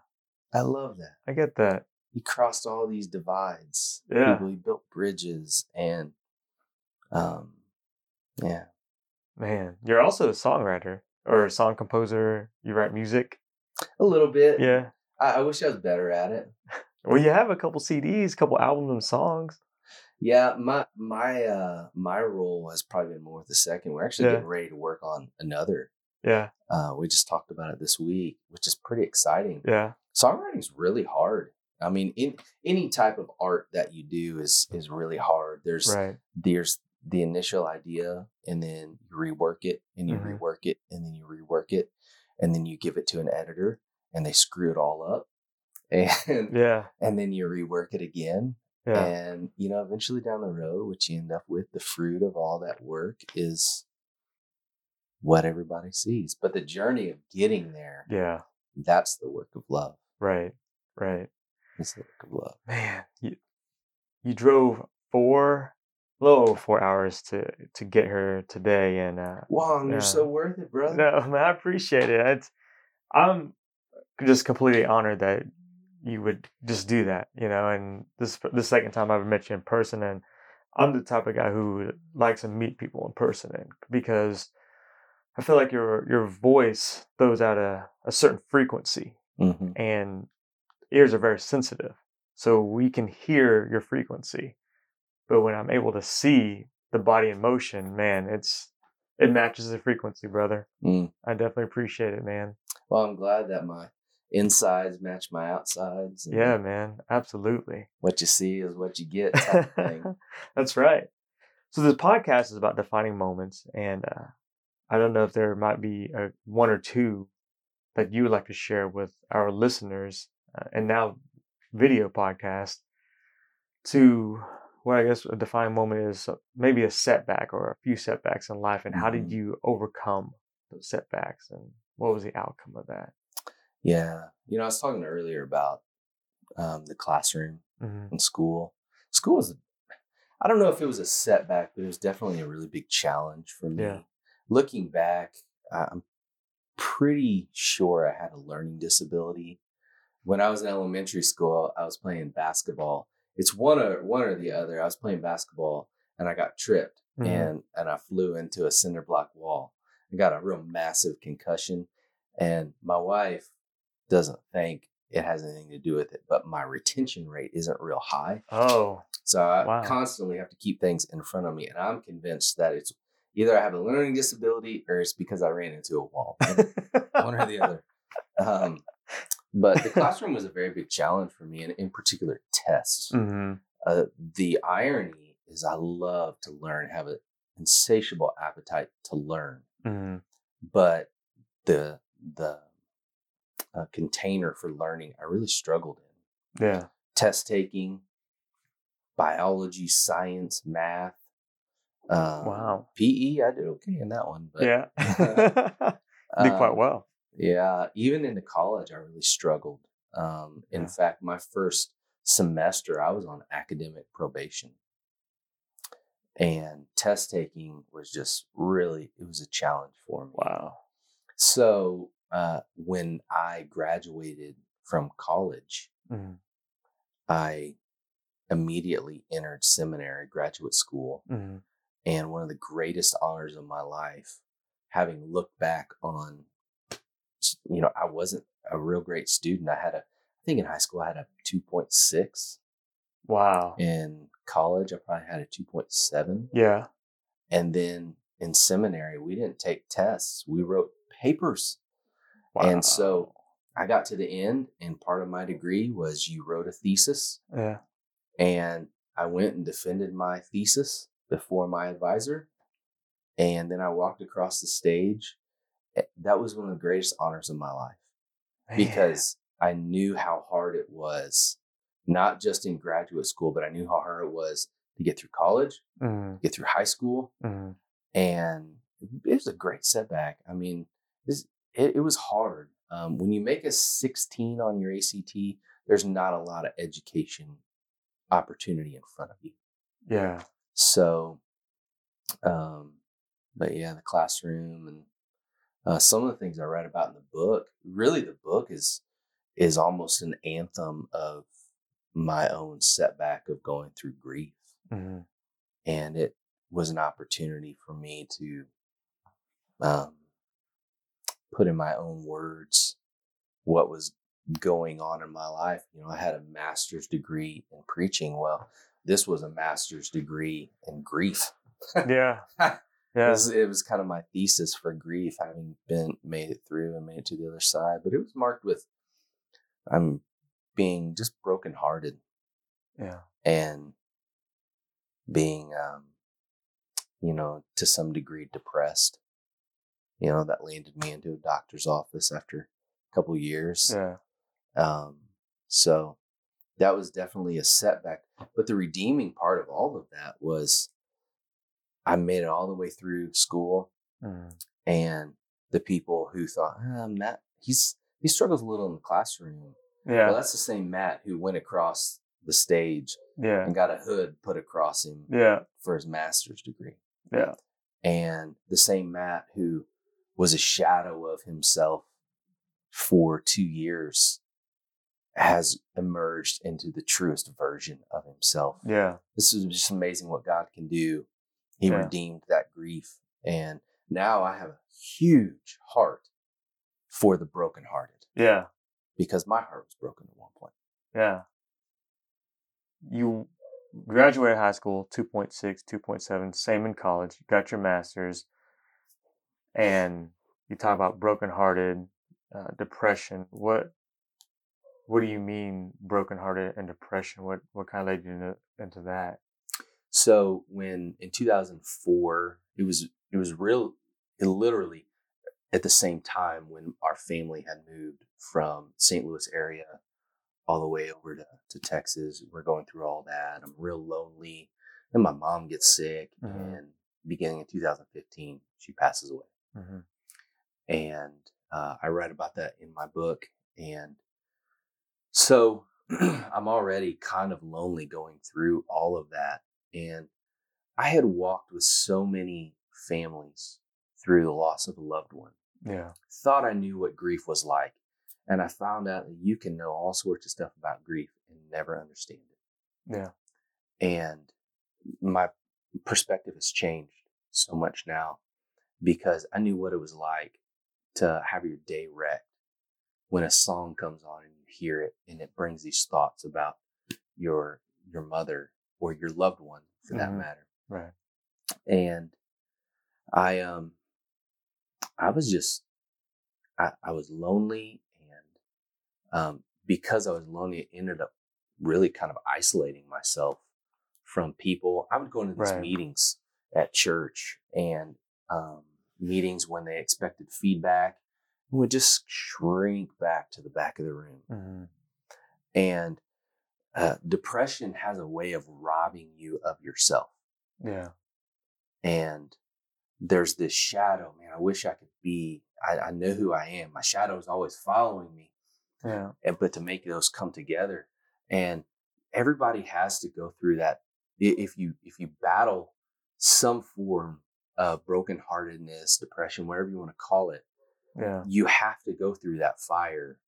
I love that. I get that. He crossed all these divides. Yeah. People, he built bridges and, um, yeah. Man, you're also a songwriter or a song composer. You write music? A little bit. Yeah. I, I wish I was better at it. Well, you have a couple C Ds, a couple albums and songs. Yeah, my my uh, my role has probably been more with the second. We're actually yeah. getting ready to work on another. Yeah. Uh, we just talked about it this week, which is pretty exciting. Yeah. Songwriting is really hard. I mean, in any type of art that you do is is really hard. There's right. there's the initial idea, and then you rework it, and you mm-hmm. rework it, and then you rework it, and then you give it to an editor, and they screw it all up. And yeah, and then you rework it again, yeah. and you know, eventually down the road, what you end up with, the fruit of all that work, is what everybody sees. But the journey of getting there, yeah, that's the work of love. Right, right. It's the work of love. Man, you you drove four, a little over four hours to to get here today, and uh, Wong, you're uh, so worth it, brother. No, man, I appreciate it. It's, I'm just completely honored that you would just do that, you know, and this the second time I've met you in person, and I'm the type of guy who likes to meet people in person, and because I feel like your your voice throws out a, a certain frequency, mm-hmm. and ears are very sensitive, so we can hear your frequency, but when I'm able to see the body in motion, man, it's it matches the frequency, brother. Mm. I definitely appreciate it, man. Well, I'm glad that my insides match my outsides. Yeah, man. Absolutely. What you see is what you get type thing. That's right. So this podcast is about defining moments. And uh, I don't know if there might be a, one or two that you would like to share with our listeners uh, and now video podcast to well, I guess a defining moment is maybe a setback or a few setbacks in life, and how did you overcome those setbacks, and what was the outcome of that? Yeah. You know, I was talking earlier about um, the classroom mm-hmm. and school. School was, I don't know if it was a setback, but it was definitely a really big challenge for me. Yeah. Looking back, I'm pretty sure I had a learning disability. When I was in elementary school, I was playing basketball. It's one or one or the other. I was playing basketball and I got tripped mm-hmm. and, and I flew into a cinder block wall. I got a real massive concussion, and my wife doesn't think it has anything to do with it, but my retention rate isn't real high. Oh, so I wow. constantly have to keep things in front of me. And I'm convinced that it's either I have a learning disability or it's because I ran into a wall, one or the other. Um, But the classroom was a very big challenge for me, and in particular, tests. Mm-hmm. Uh, the irony is I love to learn, have an insatiable appetite to learn. Mm-hmm. But the the uh, container for learning, I really struggled in. Yeah. Test taking, biology, science, math. Um, wow. P E, I did okay in that one. But, yeah. uh, did quite well. Yeah, even into college, I really struggled. Um, in yeah. fact, my first semester, I was on academic probation. And test taking was just really, it was a challenge for me. Wow. So uh, when I graduated from college, mm-hmm. I immediately entered seminary, graduate school. Mm-hmm. And one of the greatest honors of my life, having looked back on, you know, I wasn't a real great student. I had a, I think in high school, I had a two point six. Wow. In college, I probably had a two point seven. Yeah. And then in seminary, we didn't take tests. We wrote papers. Wow. And so I got to the end, and part of my degree was you wrote a thesis. Yeah. And I went and defended my thesis before my advisor. And then I walked across the stage. That was one of the greatest honors of my life, because yeah. I knew how hard it was, not just in graduate school, but I knew how hard it was to get through college, mm-hmm. get through high school. Mm-hmm. And it was a great setback. I mean, this, it, it was hard. Um, when you make a sixteen on your A C T, there's not a lot of education opportunity in front of you. Yeah. So, um, but yeah, the classroom and Uh, some of the things I read about in the book, really the book is is almost an anthem of my own setback of going through grief. Mm-hmm. And it was an opportunity for me to um, put in my own words what was going on in my life. You know, I had a master's degree in preaching. Well, this was a master's degree in grief. Yeah. Yeah. It was, it was kind of my thesis for grief, having been made it through and made it to the other side. But it was marked with I'm being just brokenhearted, yeah, and being, um, you know, to some degree depressed. You know, that landed me into a doctor's office after a couple of years. Yeah. Um, so that was definitely a setback. But the redeeming part of all of that was, I made it all the way through school, mm. and the people who thought, ah, Matt, he's he struggles a little in the classroom. Yeah, well, that's the same Matt who went across the stage, yeah. and got a hood put across him, yeah. for his master's degree. Yeah, and the same Matt who was a shadow of himself for two years has emerged into the truest version of himself. Yeah, this is just amazing what God can do. He yeah. redeemed that grief. And now I have a huge heart for the brokenhearted. Yeah. Because my heart was broken at one point. Yeah. You graduated high school, two point six, two point seven, same in college. You got your master's. And you talk about brokenhearted, uh, depression. What what do you mean brokenhearted and depression? What what kind of led you into, into that? So when in two thousand four, it was it was real, it literally at the same time when our family had moved from Saint Louis area all the way over to, to Texas. We're going through all that. I'm real lonely. Then my mom gets sick, mm-hmm. and beginning in two thousand fifteen, she passes away. Mm-hmm. And uh, I write about that in my book. And so I'm already kind of lonely going through all of that. And I had walked with so many families through the loss of a loved one. Yeah. Thought I knew what grief was like. And I found out that you can know all sorts of stuff about grief and never understand it. Yeah. And my perspective has changed so much now because I knew what it was like to have your day wrecked when a song comes on and you hear it and it brings these thoughts about your your mother or your loved one for that mm-hmm. matter. Right. And I um I was just I, I was lonely, and um because I was lonely, it ended up really kind of isolating myself from people. I would go into these right. meetings at church and um, meetings when they expected feedback, and would just shrink back to the back of the room. Mm-hmm. And uh, depression has a way of robbing you of yourself. Yeah. And there's this shadow, man, I wish I could be, I, I know who I am. My shadow is always following me. Yeah. And, but to make those come together, and everybody has to go through that. If you if you battle some form of brokenheartedness, depression, whatever you want to call it, yeah. you have to go through that fire.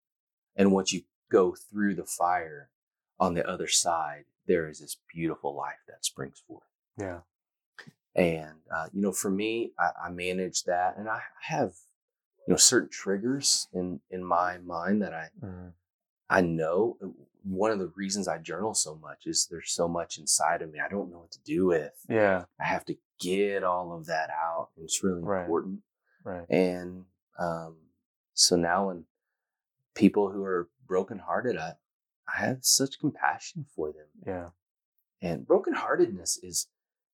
And once you go through the fire, on the other side, there is this beautiful life that springs forth. Yeah. And, uh, you know, for me, I, I manage that. And I have, you know, certain triggers in, in my mind that I mm. I know. One of the reasons I journal so much is there's so much inside of me I don't know what to do with. Yeah. I have to get all of that out. And it's really right. important. Right. And um, so now when people who are brokenhearted, I, I have such compassion for them. Yeah. And brokenheartedness is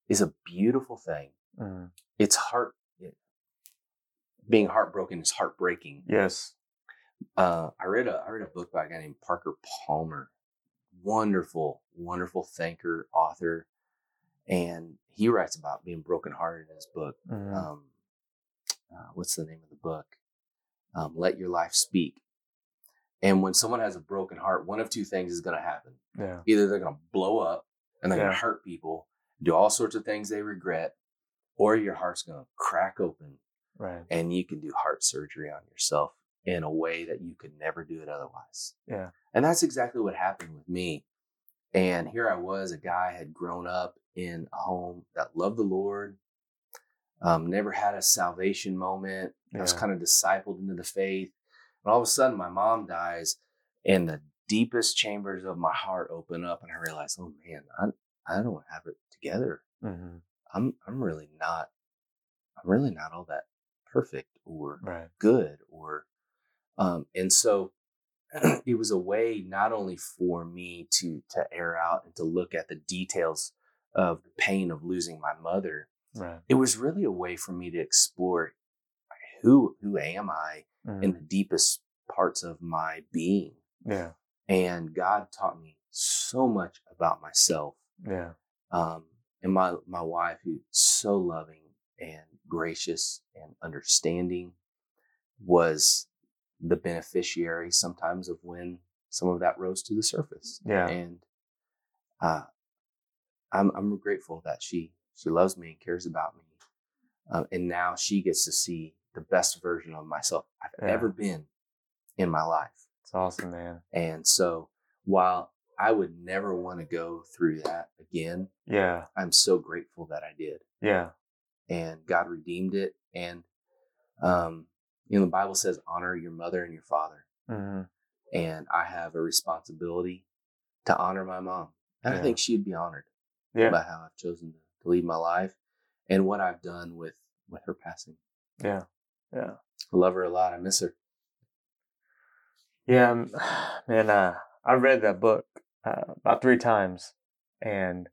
is a beautiful thing. Mm. It's heart it, being heartbroken is heartbreaking. Yes. Uh, I read a I read a book by a guy named Parker Palmer, wonderful, wonderful thinker, author, and he writes about being brokenhearted in his book. Mm-hmm. Um, uh, what's the name of the book? Um, Let Your Life Speak. And when someone has a broken heart, one of two things is going to happen. Yeah. Either they're going to blow up and they're yeah. going to hurt people, do all sorts of things they regret, or your heart's going to crack open, right? And you can do heart surgery on yourself in a way that you could never do it otherwise. Yeah. And that's exactly what happened with me. And here I was, a guy had grown up in a home that loved the Lord, um, never had a salvation moment. Yeah. I was kind of discipled into the faith. And all of a sudden my mom dies and the deepest chambers of my heart open up and I realize, oh man, I I don't have it together. Mm-hmm. I'm I'm really not, I'm really not all that perfect or right. good or Um, and so it was a way not only for me to, to air out and to look at the details of the pain of losing my mother. Right. It was really a way for me to explore who, who am I mm-hmm. in the deepest parts of my being. Yeah. And God taught me so much about myself. Yeah. Um, and my, my wife, who's so loving and gracious and understanding, was the beneficiary sometimes of when some of that rose to the surface. Yeah. And uh, I'm I'm grateful that she she loves me and cares about me. Um, and now she gets to see the best version of myself I've yeah. ever been in my life. It's awesome, man. And so while I would never want to go through that again, yeah, I'm so grateful that I did. Yeah. And God redeemed it. And um you know, the Bible says, honor your mother and your father. Mm-hmm. And I have a responsibility to honor my mom. And yeah. I think she'd be honored yeah. by how I've chosen to lead my life and what I've done with, with her passing. Yeah. Yeah. I love her a lot. I miss her. Yeah. Um, man, uh, I read that book uh, about three times. And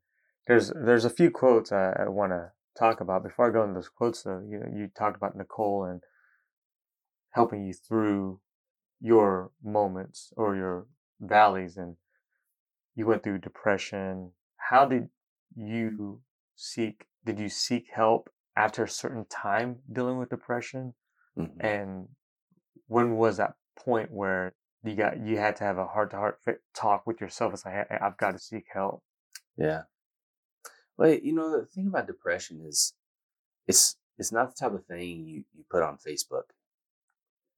there's there's a few quotes I, I want to talk about. Before I go into those quotes, though, you, you talked about Nicole and helping you through your moments or your valleys, and you went through depression. How did you seek, did you seek help after a certain time dealing with depression? Mm-hmm. And when was that point where you got, you had to have a heart to heart talk with yourself? It's like, I've got to seek help. Yeah. Well, you know, the thing about depression is it's, it's not the type of thing you, you put on Facebook.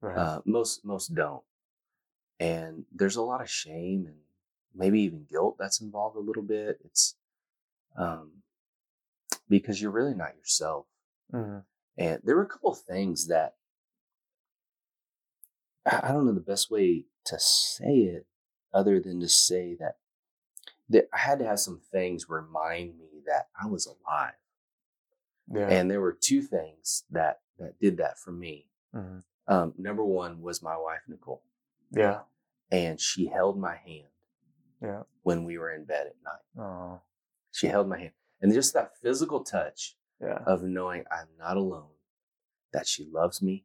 Right. Uh, most, most don't. And there's a lot of shame and maybe even guilt that's involved a little bit. It's, um, because you're really not yourself. Mm-hmm. And there were a couple of things that, I don't know the best way to say it other than to say that, that I had to have some things remind me that I was alive. Yeah. And there were two things that, that did that for me. Mm-hmm. Um, number one was my wife, Nicole. Yeah. And she held my hand. Yeah. When we were in bed at night. Oh. She held my hand. And just that physical touch yeah. of knowing I'm not alone, that she loves me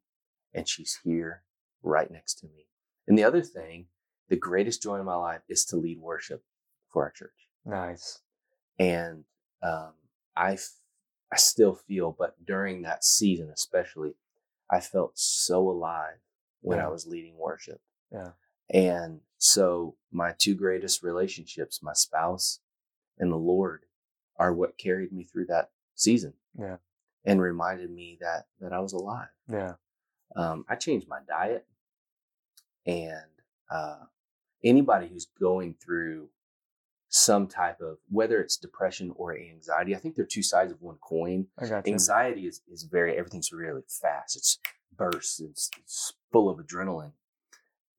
and she's here right next to me. And the other thing, the greatest joy in my life is to lead worship for our church. Nice. And um, I, f- I still feel, but during that season especially, I felt so alive when yeah. I was leading worship. Yeah. And so my two greatest relationships, my spouse and the Lord, are what carried me through that season. Yeah. And reminded me that that I was alive. Yeah. Um, I changed my diet. And uh, anybody who's going through some type of, whether it's depression or anxiety, I think they're two sides of one coin. I got you. Anxiety is, is very, everything's really fast. It's bursts. It's, it's full of adrenaline.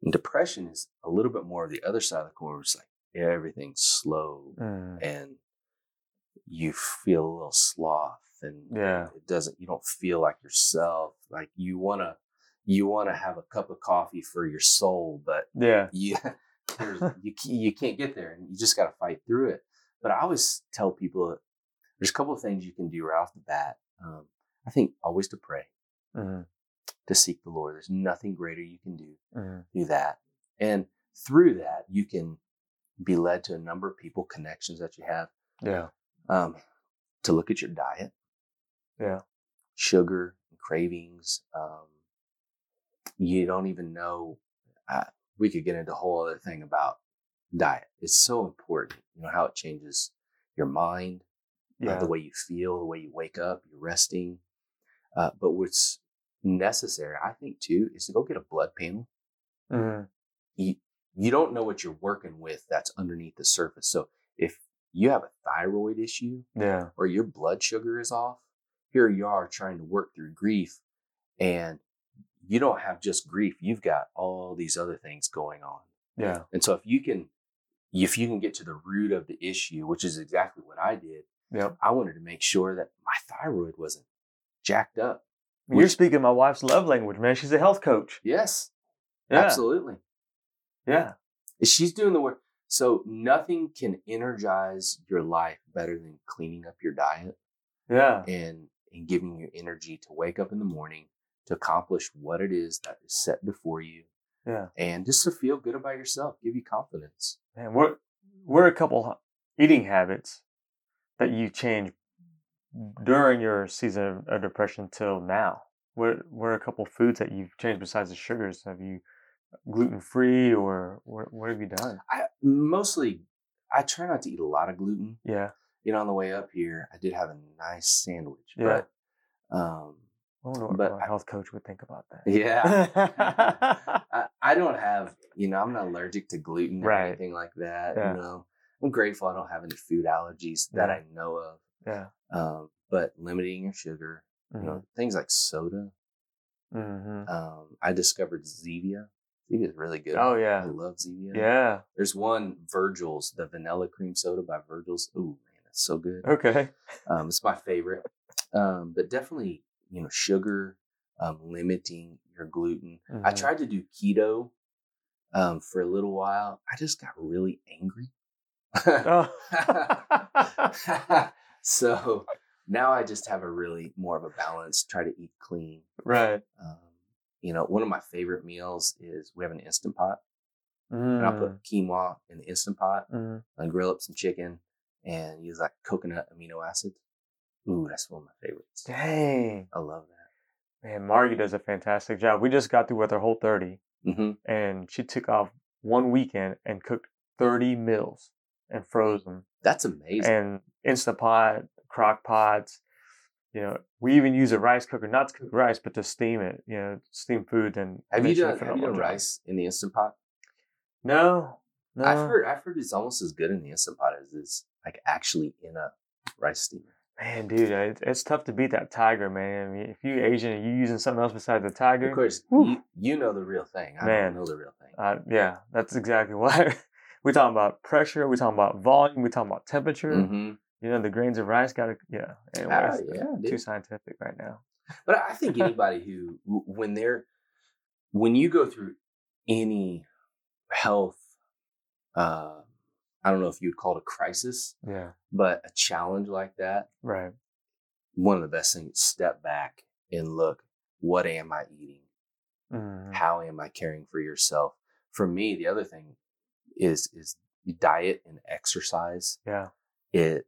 And depression is a little bit more of the other side of the coin. It's like everything's slow mm. and you feel a little sloth and yeah. it doesn't, you don't feel like yourself. Like you want to, you want to have a cup of coffee for your soul, but yeah, you, you, you can't get there and you just got to fight through it. But I always tell people there's a couple of things you can do right off the bat. Um, I think always to pray, mm-hmm. to seek the Lord. There's nothing greater you can do. Mm-hmm. Do that. And through that, you can be led to a number of people, connections that you have. Yeah. Um, to look at your diet, yeah, sugar and cravings. Um, you don't even know. I, we could get into a whole other thing about diet. It's so important, you know, how it changes your mind, yeah. uh, the way you feel, the way you wake up, you're resting. Uh, but what's necessary, I think, too, is to go get a blood panel. Mm-hmm. You you don't know what you're working with that's underneath the surface. So if you have a thyroid issue yeah. or your blood sugar is off, here you are trying to work through grief and you don't have just grief. You've got all these other things going on. Yeah. And so if you can, if you can get to the root of the issue, which is exactly what I did, yep. I wanted to make sure that my thyroid wasn't jacked up. Which, you're speaking my wife's love language, man. She's a health coach. Yes, yeah. Absolutely. Yeah. She's doing the work. So nothing can energize your life better than cleaning up your diet. Yeah. And and giving you energy to wake up in the morning to accomplish what it is that is set before you. Yeah. And just to feel good about yourself, give you confidence. Man, what what are a couple eating habits that you changed during your season of depression till now? What what are a couple foods that you've changed besides the sugars? Have you gluten-free or what, what have you done? I mostly, I try not to eat a lot of gluten. Yeah. You know, on the way up here, I did have a nice sandwich. Yeah. But, um, I don't know what my health coach would think about that. Yeah. I, I don't have, you know, I'm not allergic to gluten or right. anything like that. Yeah. You know, I'm grateful I don't have any food allergies that yeah. I know of. Yeah. Um, but limiting your sugar, mm-hmm. you know, things like soda. Mm-hmm. Um, I discovered Zevia. Zevia's really good. Oh, yeah. I love Zevia. Yeah. There's one, Virgil's, the vanilla cream soda by Virgil's. Ooh, man, that's so good. Okay. Um, it's my favorite. Um, but definitely, you know, sugar, um, limiting your gluten. Mm-hmm. I tried to do keto um, for a little while. I just got really angry. Oh. So now I just have a really more of a balance, try to eat clean. Right. Um, You know, one of my favorite meals is we have an Instant Pot. Mm. And I'll put quinoa in the Instant Pot mm. and grill up some chicken and use like coconut amino acids. Ooh, that's one of my favorites. Dang. I love that. Man, Margie does a fantastic job. We just got through with her whole thirty, mm-hmm. and she took off one weekend and cooked thirty meals and froze them. That's amazing. And Instant Pot, crock pots. You know, we even use a rice cooker, not to cook rice, but to steam it, you know, steam food. And have you done, have you done rice in the Instant Pot? No, no. I've heard, I've heard it's almost as good in the Instant Pot as it's like actually in a rice steamer. Man, dude, it's, it's tough to beat that tiger, man. I mean, if you Asian and you're using something else besides the tiger. Of course, you, you know the real thing. I man, don't know the real thing. Uh, yeah, that's exactly why. We're talking about pressure. We're talking about volume. We're talking about temperature. Mm-hmm. You know, the grains of rice got to, yeah. Anyways, oh, yeah, too scientific right now. But I think anybody who, when they're, when you go through any health, uh, I don't know if you'd call it a crisis, yeah, but a challenge like that, right? One of the best things is step back and look, what am I eating? Mm. How am I caring for yourself? For me, the other thing is, is diet and exercise. Yeah. It,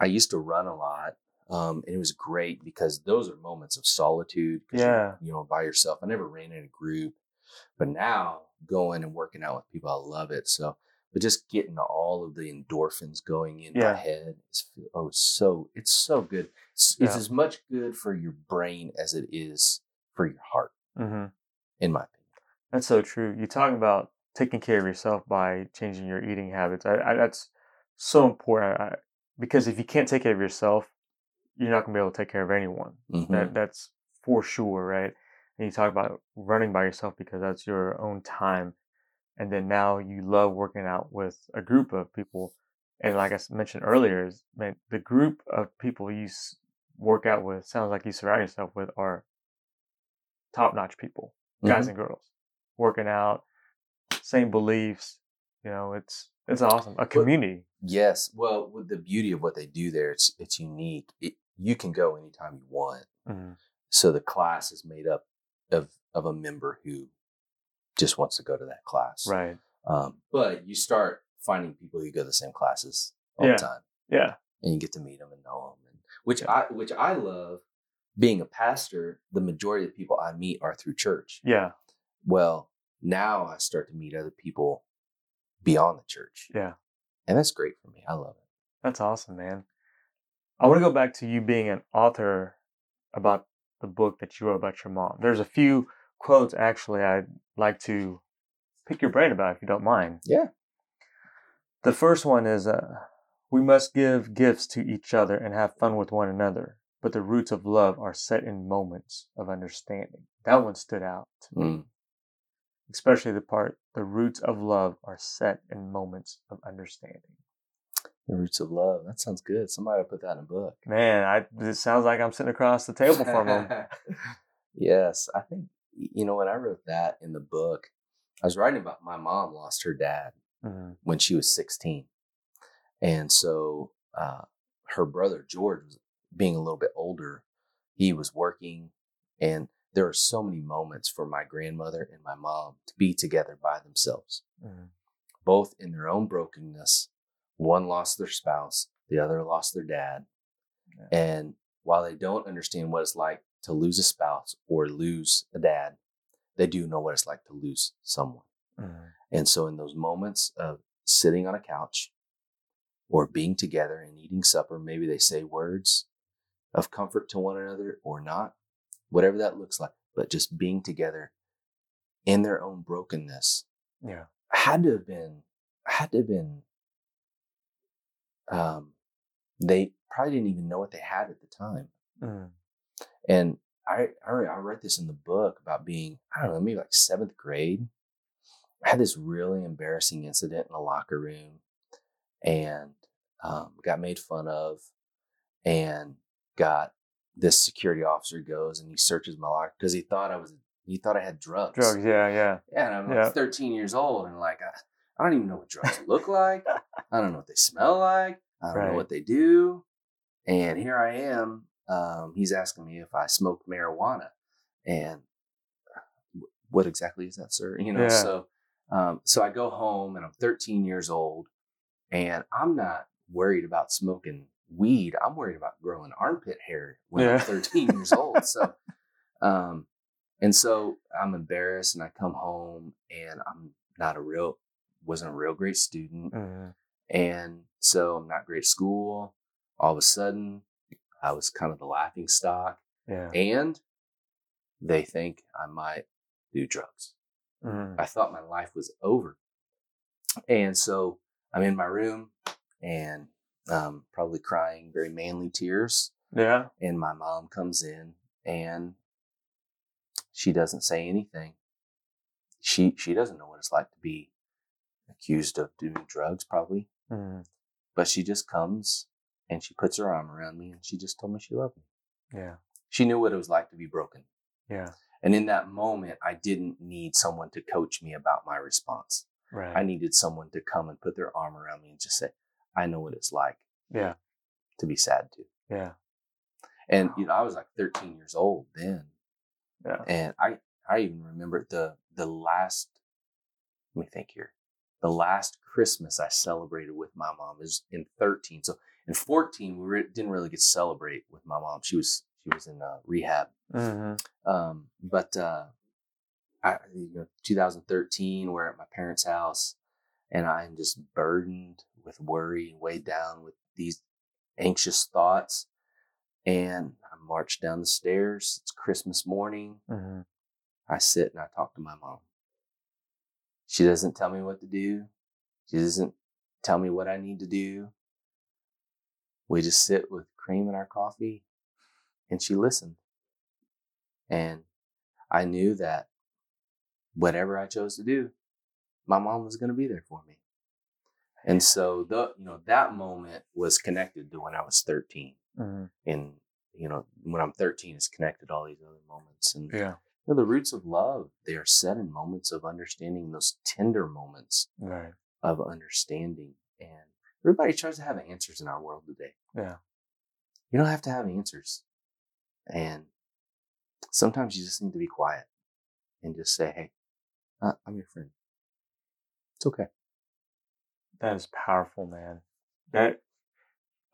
I used to run a lot, um, and it was great because those are moments of solitude. Yeah. You know, by yourself. I never ran in a group, but now going and working out with people, I love it. So, but just getting all of the endorphins going in yeah. my head. It's, oh, it's so, it's so good. It's, yeah. it's as much good for your brain as it is for your heart, mm-hmm. in my opinion. That's so true. You're talking about taking care of yourself by changing your eating habits. I, I that's so important. I, Because if you can't take care of yourself, you're not going to be able to take care of anyone. Mm-hmm. That, that's for sure, right? And you talk about running by yourself because that's your own time. And then now you love working out with a group of people. And like I mentioned earlier, is, man, the group of people you work out with, sounds like you surround yourself with, are top-notch people, mm-hmm. guys and girls, working out, same beliefs. You know, it's it's awesome. A community. But, yes. Well, with the beauty of what they do there, it's it's unique. It, you can go anytime you want. Mm-hmm. So the class is made up of of a member who just wants to go to that class. Right. Um, but you start finding people who go to the same classes all yeah. the time. Yeah. And you get to meet them and know them. And, which yeah. I which I love. Being a pastor, the majority of the people I meet are through church. Yeah. Well, now I start to meet other people beyond the church. Yeah. And that's great for me. I love it. That's awesome, man. I want to go back to you being an author about the book that you wrote about your mom. There's a few quotes, actually, I'd like to pick your brain about, if you don't mind. Yeah. The first one is, uh, we must give gifts to each other and have fun with one another, but the roots of love are set in moments of understanding. That one stood out to me. Mm. Especially the part, the roots of love are set in moments of understanding. The roots of love. That sounds good. Somebody put that in a book. Man, I, it sounds like I'm sitting across the table from them. Yes. I think, you know, when I wrote that in the book, I was writing about my mom lost her dad mm-hmm. when she was sixteen. And so uh, her brother, George, was being a little bit older. He was working, and there are so many moments for my grandmother and my mom to be together by themselves, mm-hmm. both in their own brokenness. One lost their spouse, the other lost their dad. Yeah. And while they don't understand what it's like to lose a spouse or lose a dad, they do know what it's like to lose someone. Mm-hmm. And so in those moments of sitting on a couch or being together and eating supper, maybe they say words of comfort to one another or not. Whatever that looks like, but just being together in their own brokenness, yeah, had to have been, had to have been. Um, they probably didn't even know what they had at the time, mm. and I, I, I write this in the book about being, I don't know, maybe like seventh grade. I had this really embarrassing incident in a locker room, and um, got made fun of, and got. This security officer goes and he searches my locker because he thought I was, he thought I had drugs. Drugs, yeah, yeah. Yeah, and I'm like yeah. thirteen years old and like, I, I don't even know what drugs look like. I don't know what they smell like. I don't right. know what they do. And here I am. Um, he's asking me if I smoke marijuana. And what exactly is that, sir? You know, yeah. so um, so I go home and I'm thirteen years old and I'm not worried about smoking weed. I'm worried about growing armpit hair when yeah. I'm thirteen years old. So, um, and so I'm embarrassed, and I come home, and I'm not a real, wasn't a real great student. Mm-hmm. And so I'm not great at school. All of a sudden, I was kind of the laughing stock. Yeah. And they think I might do drugs. Mm-hmm. I thought my life was over. And so I'm in my room and um, probably crying very manly tears. Yeah. And my mom comes in, and she doesn't say anything. She she doesn't know what it's like to be accused of doing drugs, probably. Mm-hmm. But she just comes and she puts her arm around me, and she just told me she loved me. Yeah. She knew what it was like to be broken. Yeah. And in that moment, I didn't need someone to coach me about my response. Right. I needed someone to come and put their arm around me and just say, I know what it's like yeah. to be sad too. Yeah. And, wow. you know, I was like thirteen years old then. Yeah. And I, I even remember the, the last, let me think here, the last Christmas I celebrated with my mom is in thirteen. So in fourteen, we re- didn't really get to celebrate with my mom. She was, she was in uh, rehab. Mm-hmm. Um, but, uh, I, you know, two thousand thirteen, we're at my parents' house, and I'm just burdened with worry, weighed down with these anxious thoughts. And I march down the stairs. It's Christmas morning. Mm-hmm. I sit and I talk to my mom. She doesn't tell me what to do. She doesn't tell me what I need to do. We just sit with cream in our coffee, and she listened. And I knew that whatever I chose to do, my mom was going to be there for me. And so the, you know, that moment was connected to when I was thirteen. Mm-hmm. And, you know, when I'm thirteen, it's connected to all these other moments. And yeah. you know, the roots of love, they are set in moments of understanding, those tender moments right. of understanding. And everybody tries to have answers in our world today. Yeah. You don't have to have answers. And sometimes you just need to be quiet and just say, hey, Uh, I'm your friend. It's okay. That is powerful, man. That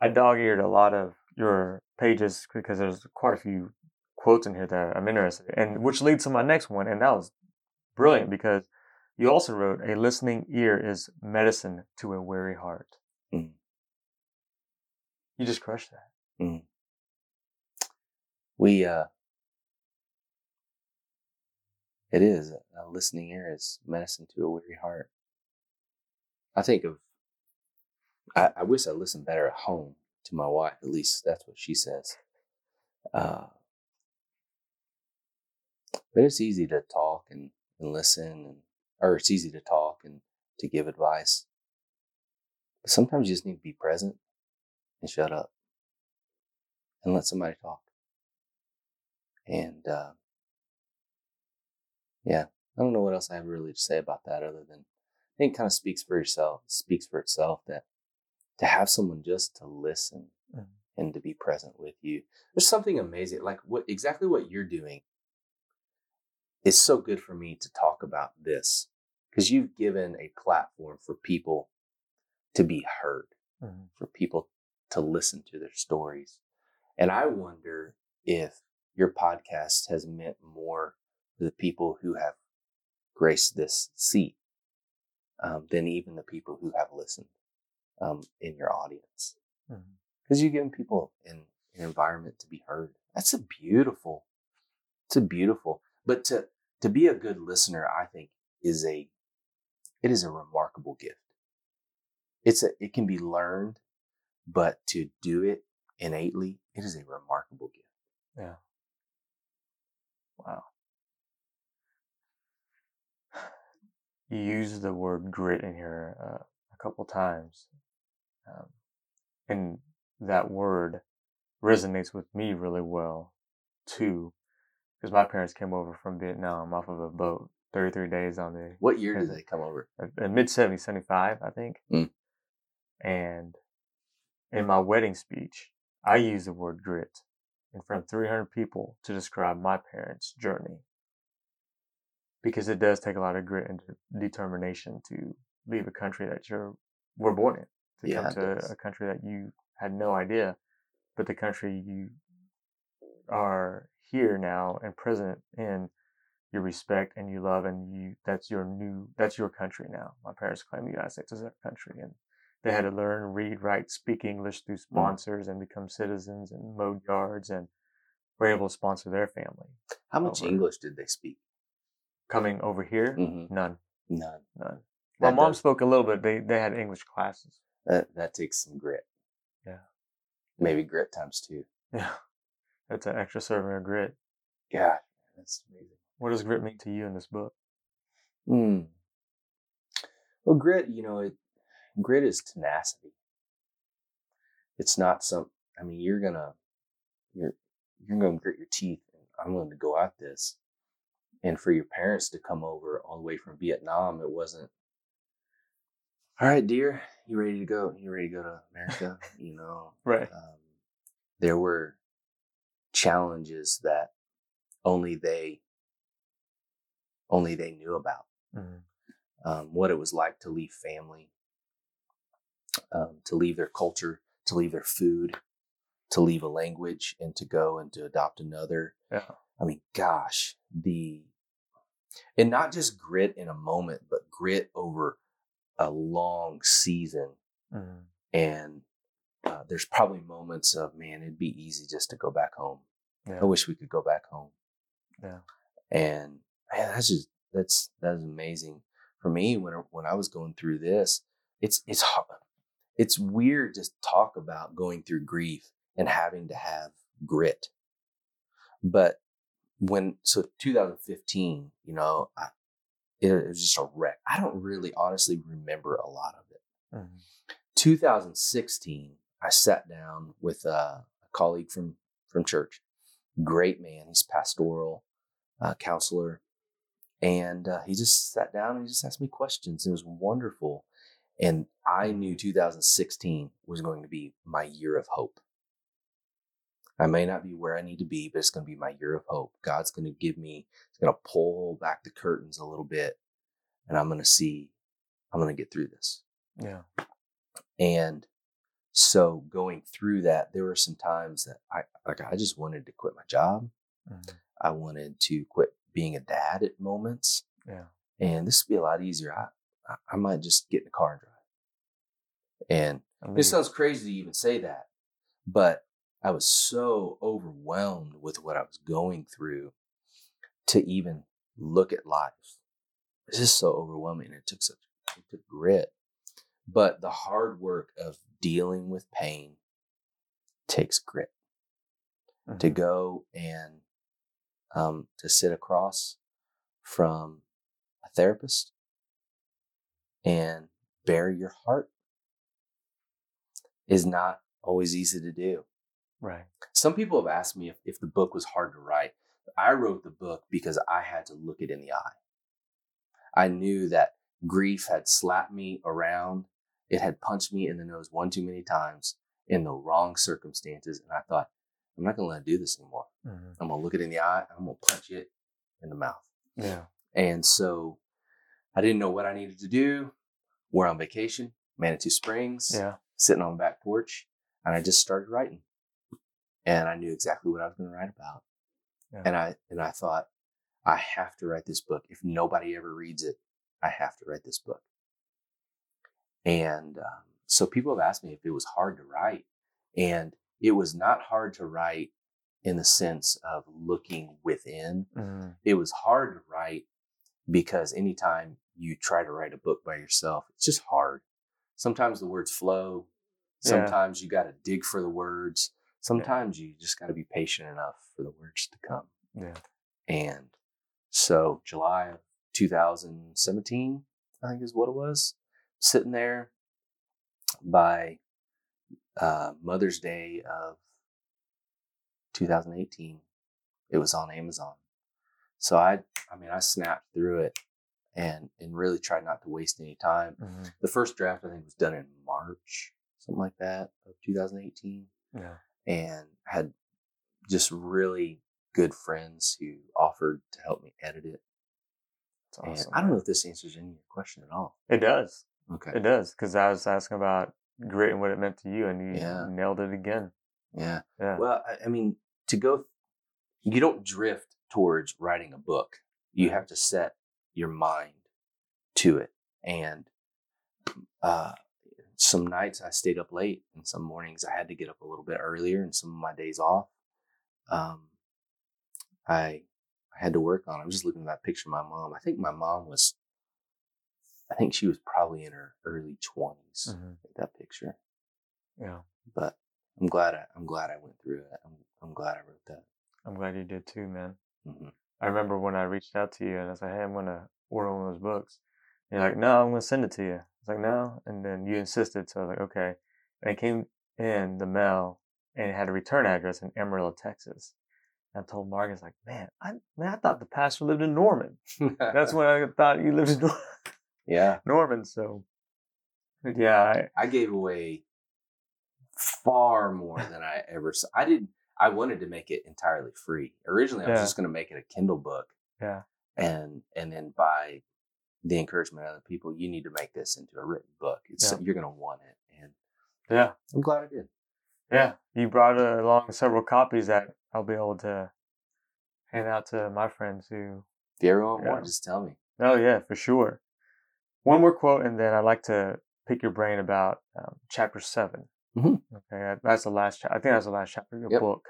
I dog-eared a lot of your pages because there's quite a few quotes in here that I'm interested in, and which leads to my next one. And that was brilliant because you also wrote, "A listening ear is medicine to a weary heart." Mm. You just crushed that. Mm. We. uh It is. A listening ear is medicine to a weary heart. I think of, I, I wish I listened better at home to my wife. At least that's what she says. Uh, but it's easy to talk and, and listen, and, or it's easy to talk and to give advice. But sometimes you just need to be present and shut up and let somebody talk. And, uh, yeah, I don't know what else I have really to say about that other than I think it kind of speaks for yourself, speaks for itself that to have someone just to listen mm-hmm. and to be present with you. There's something amazing, like what exactly what you're doing is so good for me to talk about this because you've given a platform for people to be heard, mm-hmm. for people to listen to their stories. And I wonder if your podcast has meant more the people who have graced this seat um, than even the people who have listened um, in your audience. Because mm-hmm. you're giving people an, an environment to be heard. That's a beautiful, it's a beautiful, but to, to be a good listener, I think is a, it is a remarkable gift. It's a, it can be learned, but to do it innately, it is a remarkable gift. Yeah. Wow. You use the word grit in here uh, a couple times. Um, and that word resonates with me really well, too, because my parents came over from Vietnam off of a boat, thirty-three days on the... What year did they come over? In mid-seventies, seventy-five, I think. Mm. And in my wedding speech, I used the word grit in front of three hundred people to describe my parents' journey. Because it does take a lot of grit and determination to leave a country that you were born in, to yeah, come to a country that you had no idea, but the country you are here now and present in, you respect and you love, and you that's your new that's your country now. My parents claim the United States as their country, and they had to learn, read, write, speak English through sponsors, mm-hmm. and become citizens and mowed yards, and were able to sponsor their family. How much over. English did they speak? Coming over here, mm-hmm. none, none, none. My that mom does. spoke a little bit. They they had English classes. That that takes some grit. Yeah, maybe grit times two. Yeah, that's an extra serving of grit. Yeah, that's amazing. What does grit mean to you in this book? Mm. Well, grit, you know, it, grit is tenacity. It's not some, I mean, you're going to, you're, you're going to grit your teeth. And I'm going to go at this. And for your parents to come over all the way from Vietnam, it wasn't, all right, dear, you ready to go? You ready to go to America? You know, right. Um, there were challenges that only they, Only they knew about, mm-hmm. um, what it was like to leave family, um, to leave their culture, to leave their food, to leave a language, and to go and to adopt another. Yeah. I mean, gosh, the and not just grit in a moment, but grit over a long season. Mm-hmm. And uh, there's probably moments of, man, it'd be easy just to go back home. Yeah. I wish we could go back home. Yeah, and. Man, that's just that's that's amazing. For me, when when I was going through this, it's it's hard. It's weird to talk about going through grief and having to have grit. But when so twenty fifteen, you know, I, it, it was just a wreck. I don't really honestly remember a lot of it. Mm-hmm. two thousand sixteen, I sat down with a, a colleague from from church. Great man, he's pastoral uh, counselor. And uh, he just sat down and he just asked me questions. It was wonderful. And I knew two thousand sixteen was going to be my year of hope. I may not be where I need to be, but it's going to be my year of hope. God's going to give me, it's going to pull back the curtains a little bit. And I'm going to see, I'm going to get through this. Yeah. And so going through that, there were some times that I, like, I just wanted to quit my job. Mm-hmm. I wanted to quit being a dad at moments. Yeah. And this would be a lot easier. I, I might just get in the car and drive. And I mean, it sounds crazy to even say that, but I was so overwhelmed with what I was going through to even look at life. It's just so overwhelming. It took such it took grit. But the hard work of dealing with pain takes grit. Mm-hmm. To go and Um, to sit across from a therapist and bare your heart is not always easy to do. Right. Some people have asked me if, if the book was hard to write. I wrote the book because I had to look it in the eye. I knew that grief had slapped me around. It had punched me in the nose one too many times in the wrong circumstances. And I thought, I'm not going to let it do this anymore. Mm-hmm. I'm going to look it in the eye. I'm going to punch it in the mouth. Yeah. And so I didn't know what I needed to do. We're on vacation, Manitou Springs, yeah. sitting on the back porch. And I just started writing. And I knew exactly what I was going to write about. Yeah. And I and I thought, I have to write this book. If nobody ever reads it, I have to write this book. And um, so people have asked me if it was hard to write. And it was not hard to write in the sense of looking within. Mm-hmm. It was hard to write because anytime you try to write a book by yourself, it's just hard. Sometimes the words flow. Sometimes yeah. you got to dig for the words. Sometimes yeah. you just got to be patient enough for the words to come. Yeah. And so July of two thousand seventeen, I think is what it was, sitting there by Uh, Mother's Day of two thousand eighteen. It was on Amazon. So I, I mean, I snapped through it and, and really tried not to waste any time. Mm-hmm. The first draft, I think, was done in March, something like that, of two thousand eighteen. Yeah. And I had just really good friends who offered to help me edit it. That's awesome. And I don't know if this answers any of your question at all. It does. Okay. It does. Because I was asking about great and what it meant to you, and you yeah. nailed it again. Yeah. yeah. Well, I mean, to go, you don't drift towards writing a book. You have to set your mind to it. And uh, some nights I stayed up late, and some mornings I had to get up a little bit earlier, and some of my days off. Um, I I had to work on. I'm just looking at that picture of my mom. I think my mom was, I think she was probably in her early twenties. Mm-hmm. That picture. Yeah. But I'm glad I, I'm glad I went through it. I'm, I'm glad I wrote that. I'm glad you did too, man. Mm-hmm. I remember when I reached out to you and I was like, hey, I'm going to order one of those books. And you're like, no, I'm going to send it to you. I was like, no. And then you insisted. So I was like, okay. And it came in the mail and it had a return address in Amarillo, Texas. And I told Marga, like, man, I man, I thought the pastor lived in Norman. That's when I thought you lived in Norman. Yeah. Norman. So, yeah. I, I gave away far more than I ever saw. I didn't. I wanted to make it entirely free. Originally, I was yeah. just going to make it a Kindle book. Yeah. And and then by the encouragement of other people, you need to make this into a written book. It's, yeah. You're going to want it. And yeah, I'm glad I did. Yeah. You brought along several copies that I'll be able to hand out to my friends who... If everyone yeah. wants, just tell me. Oh, yeah, for sure. One more quote, and then I'd like to pick your brain about um, chapter seven. Mm-hmm. Okay, that's the last chapter. I think that's the last chapter of your yep. book.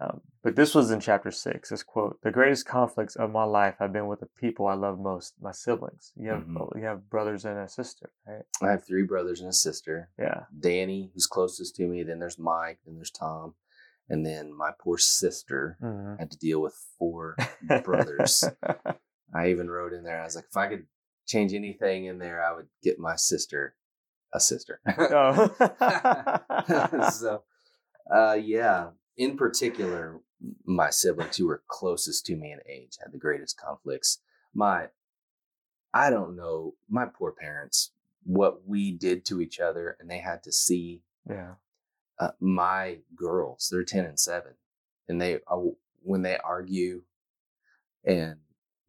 Um, but this was in chapter six, this quote. The greatest conflicts of my life have been with the people I love most, my siblings. You have mm-hmm. you have brothers and a sister, right? I have three brothers and a sister. Yeah. Danny, who's closest to me. Then there's Mike. Then there's Tom. And then my poor sister mm-hmm. had to deal with four brothers. I even wrote in there, I was like, if I could change anything in there, I would get my sister a sister. Oh. So, uh, yeah, in particular, my siblings who were closest to me in age had the greatest conflicts. My, I don't know, my poor parents, what we did to each other, and they had to see. Yeah. Uh, my girls, they're ten and seven, and they uh, when they argue and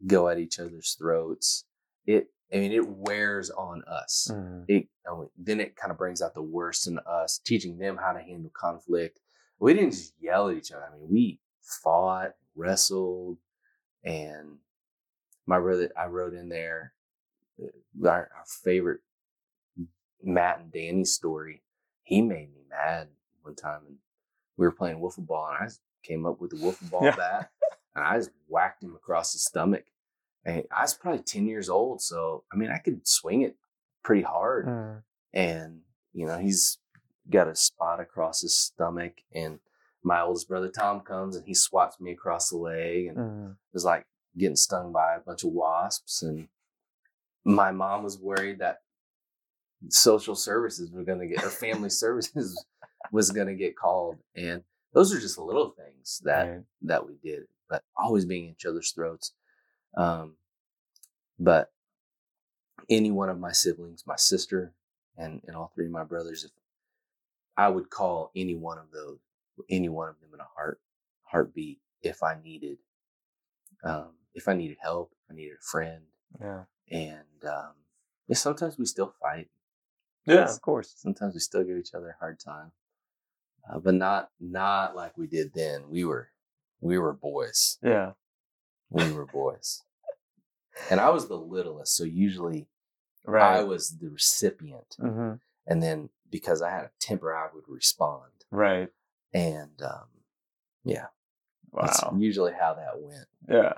go at each other's throats, it I mean it wears on us. Mm-hmm. It then it kind of brings out the worst in us, teaching them how to handle conflict. We didn't just yell at each other. I mean, we fought, wrestled, and my brother. I wrote in there our, our favorite Matt and Danny story. He made me mad one time, and we were playing wiffle ball, and I came up with a wiffle ball yeah. bat, and I just whacked him across the stomach. And I was probably ten years old, so I mean, I could swing it pretty hard. Mm. And you know, he's got a spot across his stomach, and my oldest brother Tom comes and he swats me across the leg, and mm. it was like getting stung by a bunch of wasps. And my mom was worried that social services were going to get, or family services was going to get called. And those are just little things that, right. that we did, but always being in each other's throats. Um, but any one of my siblings, my sister, and, and all three of my brothers, if I would call any one of those, any one of them in a heart, heartbeat, if I needed, um, if I needed help, if I needed a friend. Yeah. And, um, and sometimes we still fight. Yeah, of course. Sometimes we still give each other a hard time, uh, but not not like we did then. We were we were boys. Yeah, we were boys, and I was the littlest, so usually right. I was the recipient. Mm-hmm. And then because I had a temper, I would respond. Right, and um, yeah, wow. That's usually how that went. Yeah.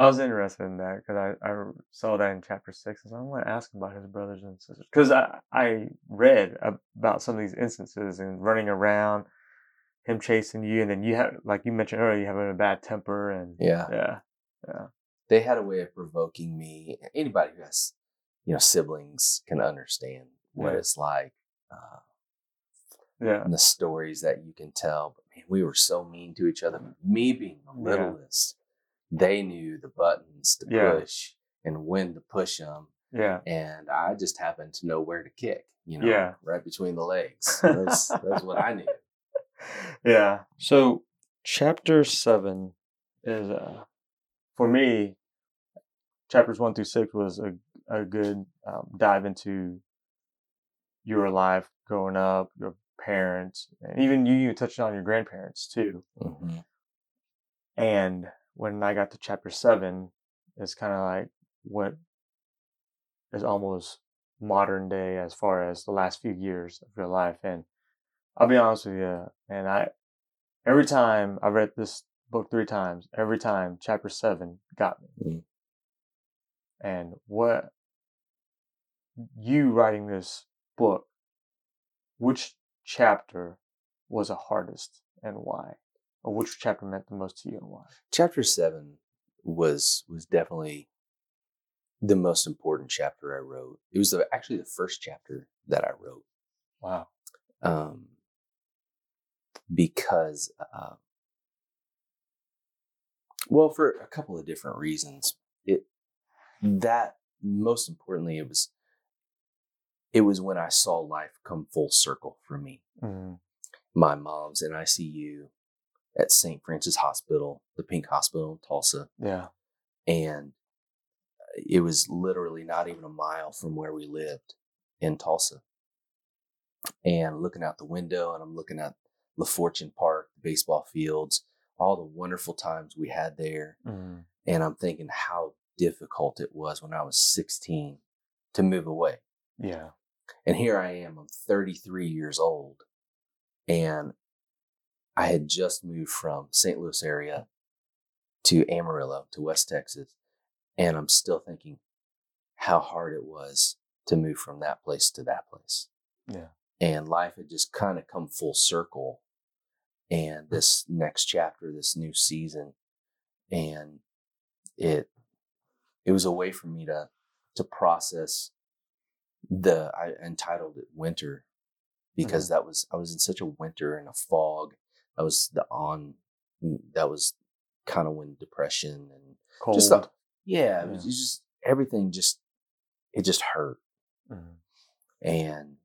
I was interested in that because I, I saw that in chapter six. I was like, I want to ask him about his brothers and sisters. Because I, I read about some of these instances and running around, him chasing you. And then you have, like you mentioned earlier, you having a bad temper. And yeah. yeah. Yeah. They had a way of provoking me. Anybody who has, you know, siblings can understand what yeah. it's like. Uh, yeah. And the stories that you can tell. But man, we were so mean to each other. Me being the littlest. Yeah. They knew the buttons to yeah. push and when to push them. Yeah. And I just happened to know where to kick, you know, yeah. right between the legs. That's, that's what I knew. Yeah. So chapter seven is, uh, for me, chapters one through six was a, a good um, dive into you were alive growing up, your parents, and even you, you touched on your grandparents too. Mm-hmm. And when I got to chapter seven, it's kind of like what is almost modern day as far as the last few years of your life. And I'll be honest with you, and I, every time I read this book three times, every time chapter seven got me. Mm-hmm. And what you writing this book, which chapter was the hardest and why? Or which chapter meant the most to you and why? Chapter seven was was definitely the most important chapter I wrote. It was the, actually the first chapter that I wrote. Wow. Um, because, uh, well, for a couple of different reasons. It that most importantly, it was it was when I saw life come full circle for me. Mm-hmm. My mom's in I C U at Saint Francis Hospital, the Pink Hospital in Tulsa. Yeah. And it was literally not even a mile from where we lived in Tulsa. And looking out the window, and I'm looking at LaFortune Park, the baseball fields, all the wonderful times we had there. Mm-hmm. And I'm thinking how difficult it was when I was sixteen to move away. Yeah. And here I am, I'm thirty-three years old, and I had just moved from Saint Louis area to Amarillo, to West Texas. And I'm still thinking how hard it was to move from that place to that place. Yeah. And life had just kind of come full circle. And this next chapter, this new season, and it it was a way for me to to process the, I entitled it Winter, because mm-hmm. that was, I was in such a winter and a fog. That was the on, that was kind of when depression and cold. Just the, yeah, yeah. It was just, everything just, it just hurt. Mm-hmm. And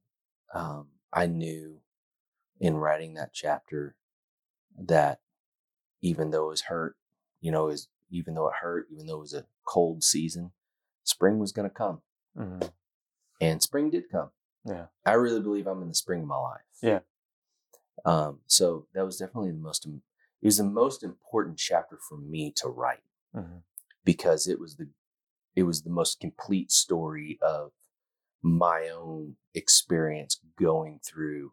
um, I knew in writing that chapter that even though it was hurt, you know, is even though it hurt, even though it was a cold season, spring was going to come. Mm-hmm. And spring did come. Yeah. I really believe I'm in the spring of my life. Yeah. Um, so that was definitely the most, it was the most important chapter for me to write, mm-hmm. because it was the, it was the most complete story of my own experience going through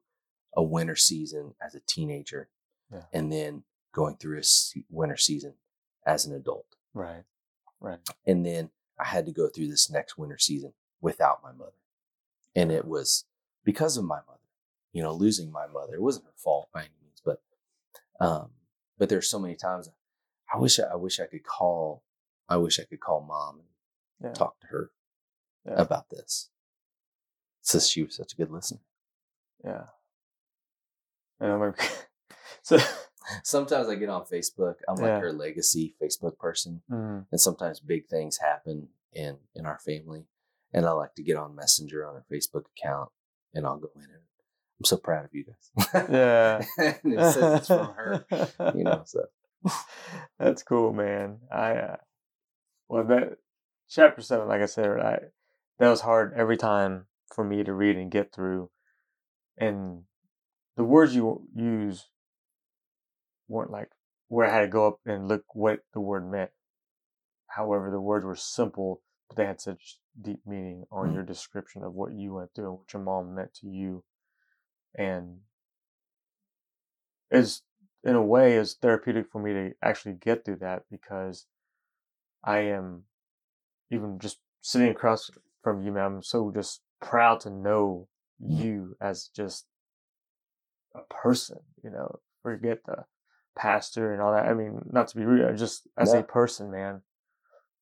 a winter season as a teenager, yeah. and then going through a se- winter season as an adult. Right. Right. And then I had to go through this next winter season without my mother. And it was because of my mother, you know, losing my mother. It wasn't her fault by any means, but, um, but there's so many times I wish, I, I wish I could call, I wish I could call mom and yeah. talk to her yeah. about this. Since she was such a good listener. Yeah. Um, so sometimes I get on Facebook, I'm like yeah. her legacy Facebook person. Mm-hmm. And sometimes big things happen in, in our family. And I like to get on Messenger on her Facebook account, and I'll go in and I'm so proud of you guys. Yeah. And it says it's from her, you know, so. That's cool, man. I, uh, well, that chapter seven, like I said, I, that was hard every time for me to read and get through. And the words you use weren't like where I had to go up and look what the word meant. However, the words were simple, but they had such deep meaning on mm-hmm. your description of what you went through and what your mom meant to you. And it's, in a way, it's therapeutic for me to actually get through that, because I am, even just sitting across from you, man, I'm so just proud to know you as just a person, you know, forget the pastor and all that. I mean, not to be rude, just as yeah. a person, man,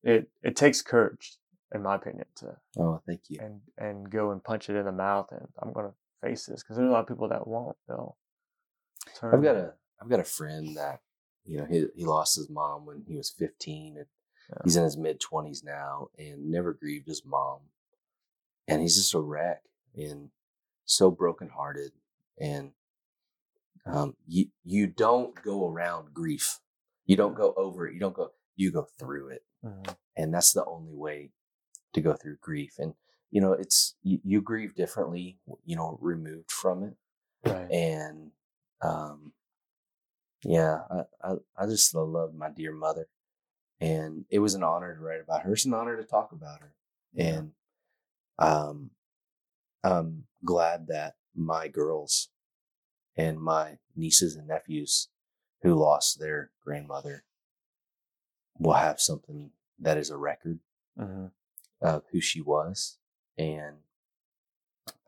it, it takes courage, in my opinion, to oh, thank you, and and go and punch it in the mouth, and I'm gonna face this, because there's a lot of people that won't. They'll turn. I've got a I've got a friend that, you know, he he lost his mom when he was fifteen, and yeah. he's in his mid twenties now, and never grieved his mom, and he's just a wreck and so brokenhearted. And um, you you don't go around grief, you don't go over it, you don't go, you go through it, mm-hmm. and that's the only way to go through grief. And you know, it's, you, you grieve differently, you know, removed from it. Right. And, um, yeah, I, I, I just love my dear mother, and it was an honor to write about her. It's an honor to talk about her. Yeah. And, um, I'm glad that my girls and my nieces and nephews who lost their grandmother will have something that is a record mm-hmm. of who she was. And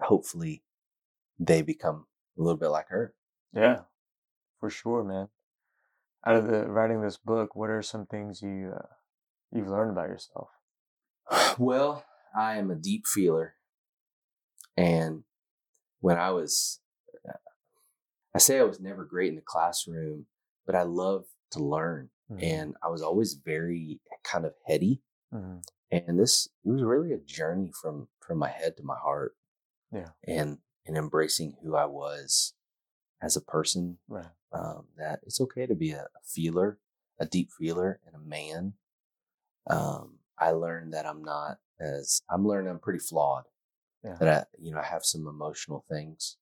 hopefully they become a little bit like her. Yeah, for sure, man. Out of the writing this book, what are some things you, uh, you've learned about yourself? Well, I am a deep feeler. And when I was, I say I was never great in the classroom, but I love to learn. Mm-hmm. And I was always very kind of heady. Mm-hmm. And this, it was really a journey from, from my head to my heart. Yeah. And, and embracing who I was as a person. Right. Um, that it's okay to be a, a feeler, a deep feeler, and a man. Um, I learned that I'm not as, I'm learning I'm pretty flawed. Yeah. That I, you know, I have some emotional things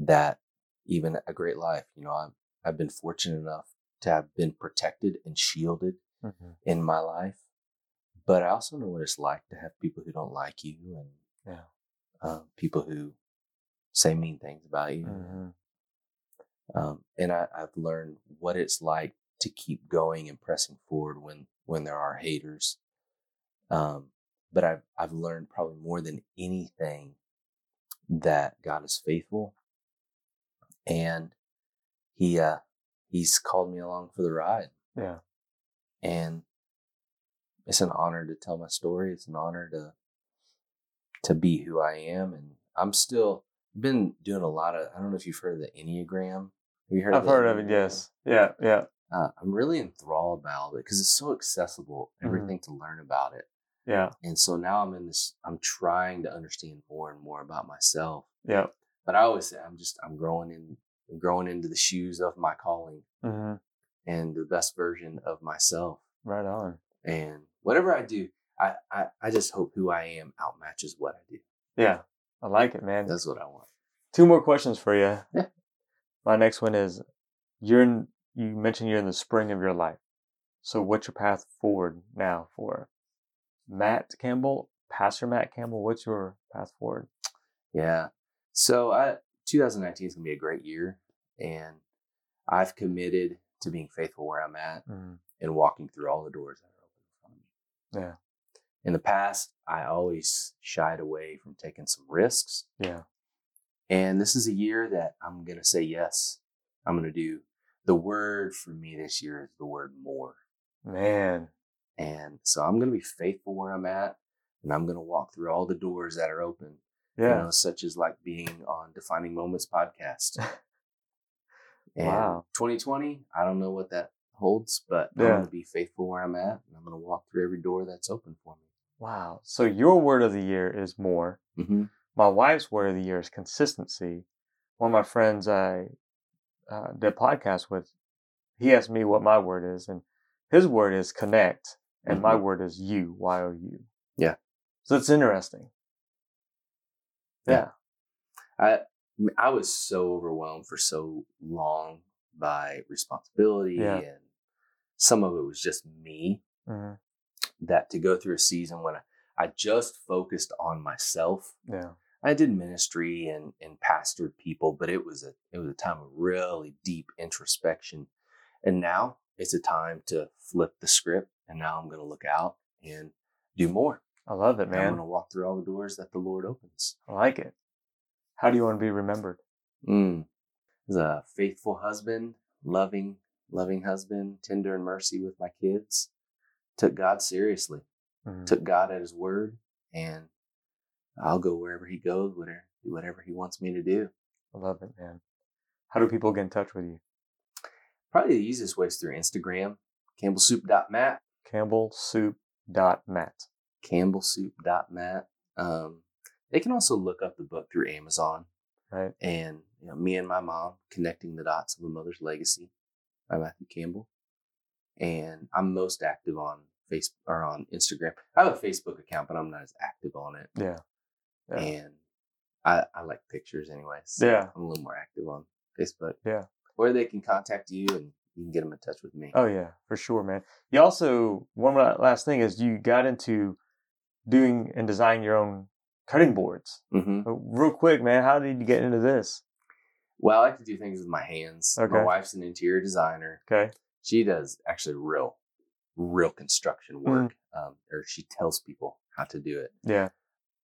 that even a great life, you know, I'm, I've been fortunate enough to have been protected and shielded mm-hmm. in my life. But I also know what it's like to have people who don't like you, and yeah. um, people who say mean things about you. Mm-hmm. Um, and I, I've learned what it's like to keep going and pressing forward when, when there are haters. Um, but I've, I've learned probably more than anything that God is faithful, and he, uh, he's called me along for the ride. Yeah. And it's an honor to tell my story. It's an honor to, to be who I am. And I'm still been doing a lot of, I don't know if you've heard of the Enneagram. Have you heard I've of heard Enneagram? Of it. Yes. Yeah. Yeah. Uh, I'm really enthralled by all of it because it's so accessible, everything mm-hmm. to learn about it. Yeah. And so now I'm in this, I'm trying to understand more and more about myself. Yeah. But I always say I'm just, I'm growing in, I'm growing into the shoes of my calling mm-hmm. and the best version of myself. Right on. And whatever I do, I, I, I just hope who I am outmatches what I do. Yeah. I like it, man. That's what I want. Two more questions for you. Yeah. My next one is, you're in, you mentioned you're in the spring of your life. So what's your path forward now for Matt Campbell, Pastor Matt Campbell? What's your path forward? Yeah. So I, twenty nineteen is going to be a great year, and I've committed to being faithful where I'm at mm. and walking through all the doors that are open in front of me. Yeah. In the past, I always shied away from taking some risks. Yeah. And this is a year that I'm going to say yes. I'm going to do. The word for me this year is the word more. Man. And so I'm going to be faithful where I'm at, and I'm going to walk through all the doors that are open. Yeah. You know, such as like being on Defining Moments Podcast. And wow. twenty twenty, I don't know what that holds, but yeah. I'm going to be faithful where I'm at, and I'm going to walk through every door that's open for me. Wow. So your word of the year is more. Mm-hmm. My wife's word of the year is consistency. One of my friends I uh, did a podcast with, he asked me what my word is, and his word is connect, and mm-hmm. my word is you, Y O U. Yeah. So it's interesting. Yeah. yeah. I I was so overwhelmed for so long by responsibility yeah. and some of it was just me mm-hmm. that to go through a season when I, I just focused on myself. Yeah. I did ministry and, and pastored people, but it was a it was a time of really deep introspection. And now it's a time to flip the script, and now I'm gonna look out and do more. I love it, man. And I'm going to walk through all the doors that the Lord opens. I like it. How do you want to be remembered? Mm. As a faithful husband, loving, loving husband, tender and mercy with my kids. Took God seriously. Mm-hmm. Took God at his word. And I'll go wherever he goes, whatever, whatever he wants me to do. I love it, man. How do people get in touch with you? Probably the easiest way is through Instagram. Campbell soup dot mat. Campbell soup dot mat. Campbell soup dot mat. Um, they can also look up the book through Amazon. Right. And you know, Me and My Mom, Connecting the Dots of a Mother's Legacy by Matthew Campbell. And I'm most active on Facebook or on Instagram. I have a Facebook account, but I'm not as active on it. Yeah. yeah. and I, I like pictures anyway. So yeah. I'm a little more active on Facebook. Yeah. Or they can contact you and you can get them in touch with me. Oh, yeah, for sure, man. You also, one last thing is you got into doing and designing your own cutting boards. Mm-hmm. Real quick, man, how did you get into this? Well, I like to do things with my hands. Okay. My wife's an interior designer. Okay. She does actually real, real construction work, mm. um, or she tells people how to do it. Yeah.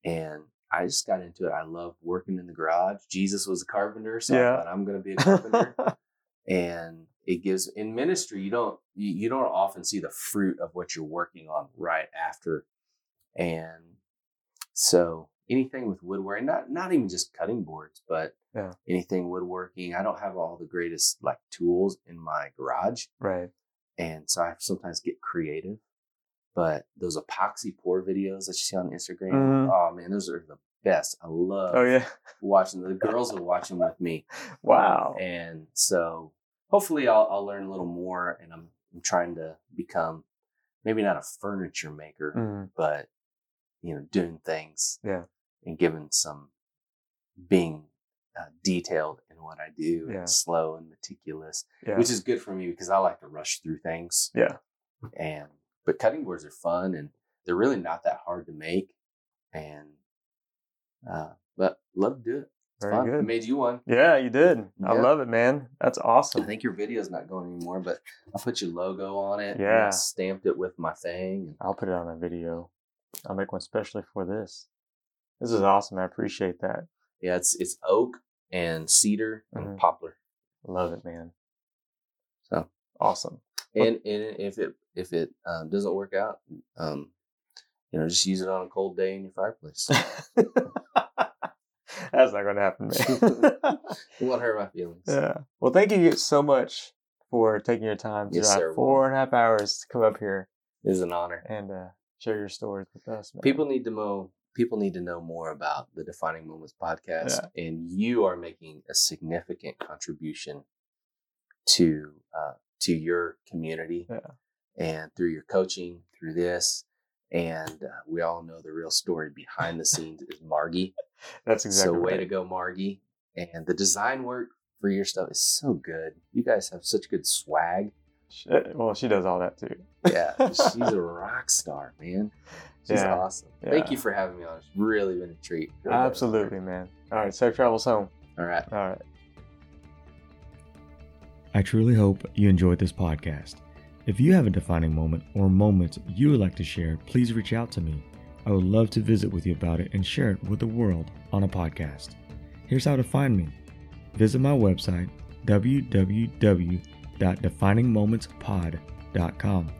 And I just got into it. I loved working in the garage. Jesus was a carpenter, so yeah. I thought I'm going to be a carpenter. And it gives, in ministry, you don't you, you don't often see the fruit of what you're working on right after. And so anything with woodworking, not not even just cutting boards, but yeah. anything woodworking. I don't have all the greatest like tools in my garage, right? And so I sometimes get creative. But those epoxy pour videos that you see on Instagram, mm-hmm. oh man, those are the best. I love oh, yeah. watching them. The girls will watch them with me. Wow. And so hopefully I'll, I'll learn a little more. And I'm, I'm trying to become maybe not a furniture maker, mm-hmm. but, you know, doing things yeah. and giving some being uh, detailed in what I do yeah. and slow and meticulous, yeah. which is good for me because I like to rush through things. Yeah. And. But cutting boards are fun, and they're really not that hard to make. And uh, but love to do it. It's Very fun. Good. I made you one. Yeah, you did. Yeah. I love it, man. That's awesome. I think your video's not going anymore, but I put your logo on it. Yeah, and I stamped it with my thing. I'll put it on a video. I'll make one especially for this. This is awesome. I appreciate that. Yeah, it's it's oak and cedar mm-hmm. and poplar. Love it, man. So awesome. And and if it if it um, doesn't work out, um, you know, just use it on a cold day in your fireplace. That's not going to happen, man. It won't hurt my feelings. Yeah. Well, thank you so much for taking your time to yes, drive sir, four well. and a half hours to come up here. It is an honor and uh, share your stories with us, man. People need to know. People need to know more about the Defining Moments podcast, yeah. and you are making a significant contribution to. Uh, to your community yeah. and through your coaching, through this. And uh, we all know the real story behind the scenes is Margie. That's exactly So right. Way to go, Margie. And the design work for your stuff is so good. You guys have such good swag. She, well, she does all that too. Yeah. She's a rock star, man. She's yeah. awesome. Yeah. Thank you for having me on. It's really been a treat. Really Absolutely, man. All right. Safe travels home. All right. All right. I truly hope you enjoyed this podcast. If you have a defining moment or moments you would like to share, please reach out to me. I would love to visit with you about it and share it with the world on a podcast. Here's how to find me. Visit my website, w w w dot defining moments pod dot com.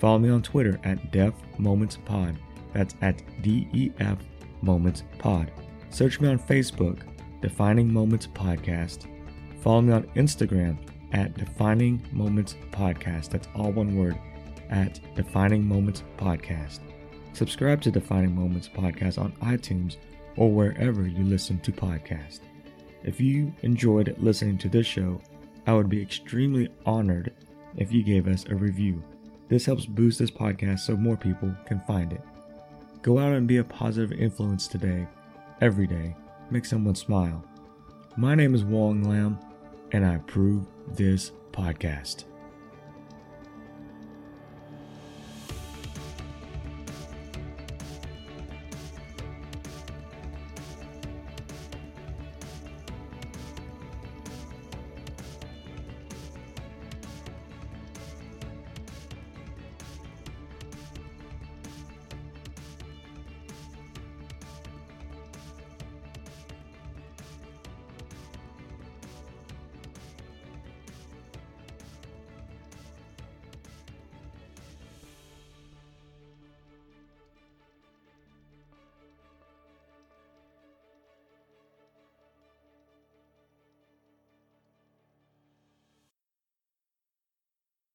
Follow me on Twitter at defmomentspod. That's at D E F Moments Pod. Search me on Facebook, Defining Moments Podcast. Follow me on Instagram, at Defining Moments Podcast. That's all one word, at Defining Moments Podcast. Subscribe to Defining Moments Podcast on iTunes or wherever you listen to podcasts. If you enjoyed listening to this show, I would be extremely honored if you gave us a review. This helps boost this podcast so more people can find it. Go out and be a positive influence today, every day. Make someone smile. My name is Wong Lam, and I approve this podcast.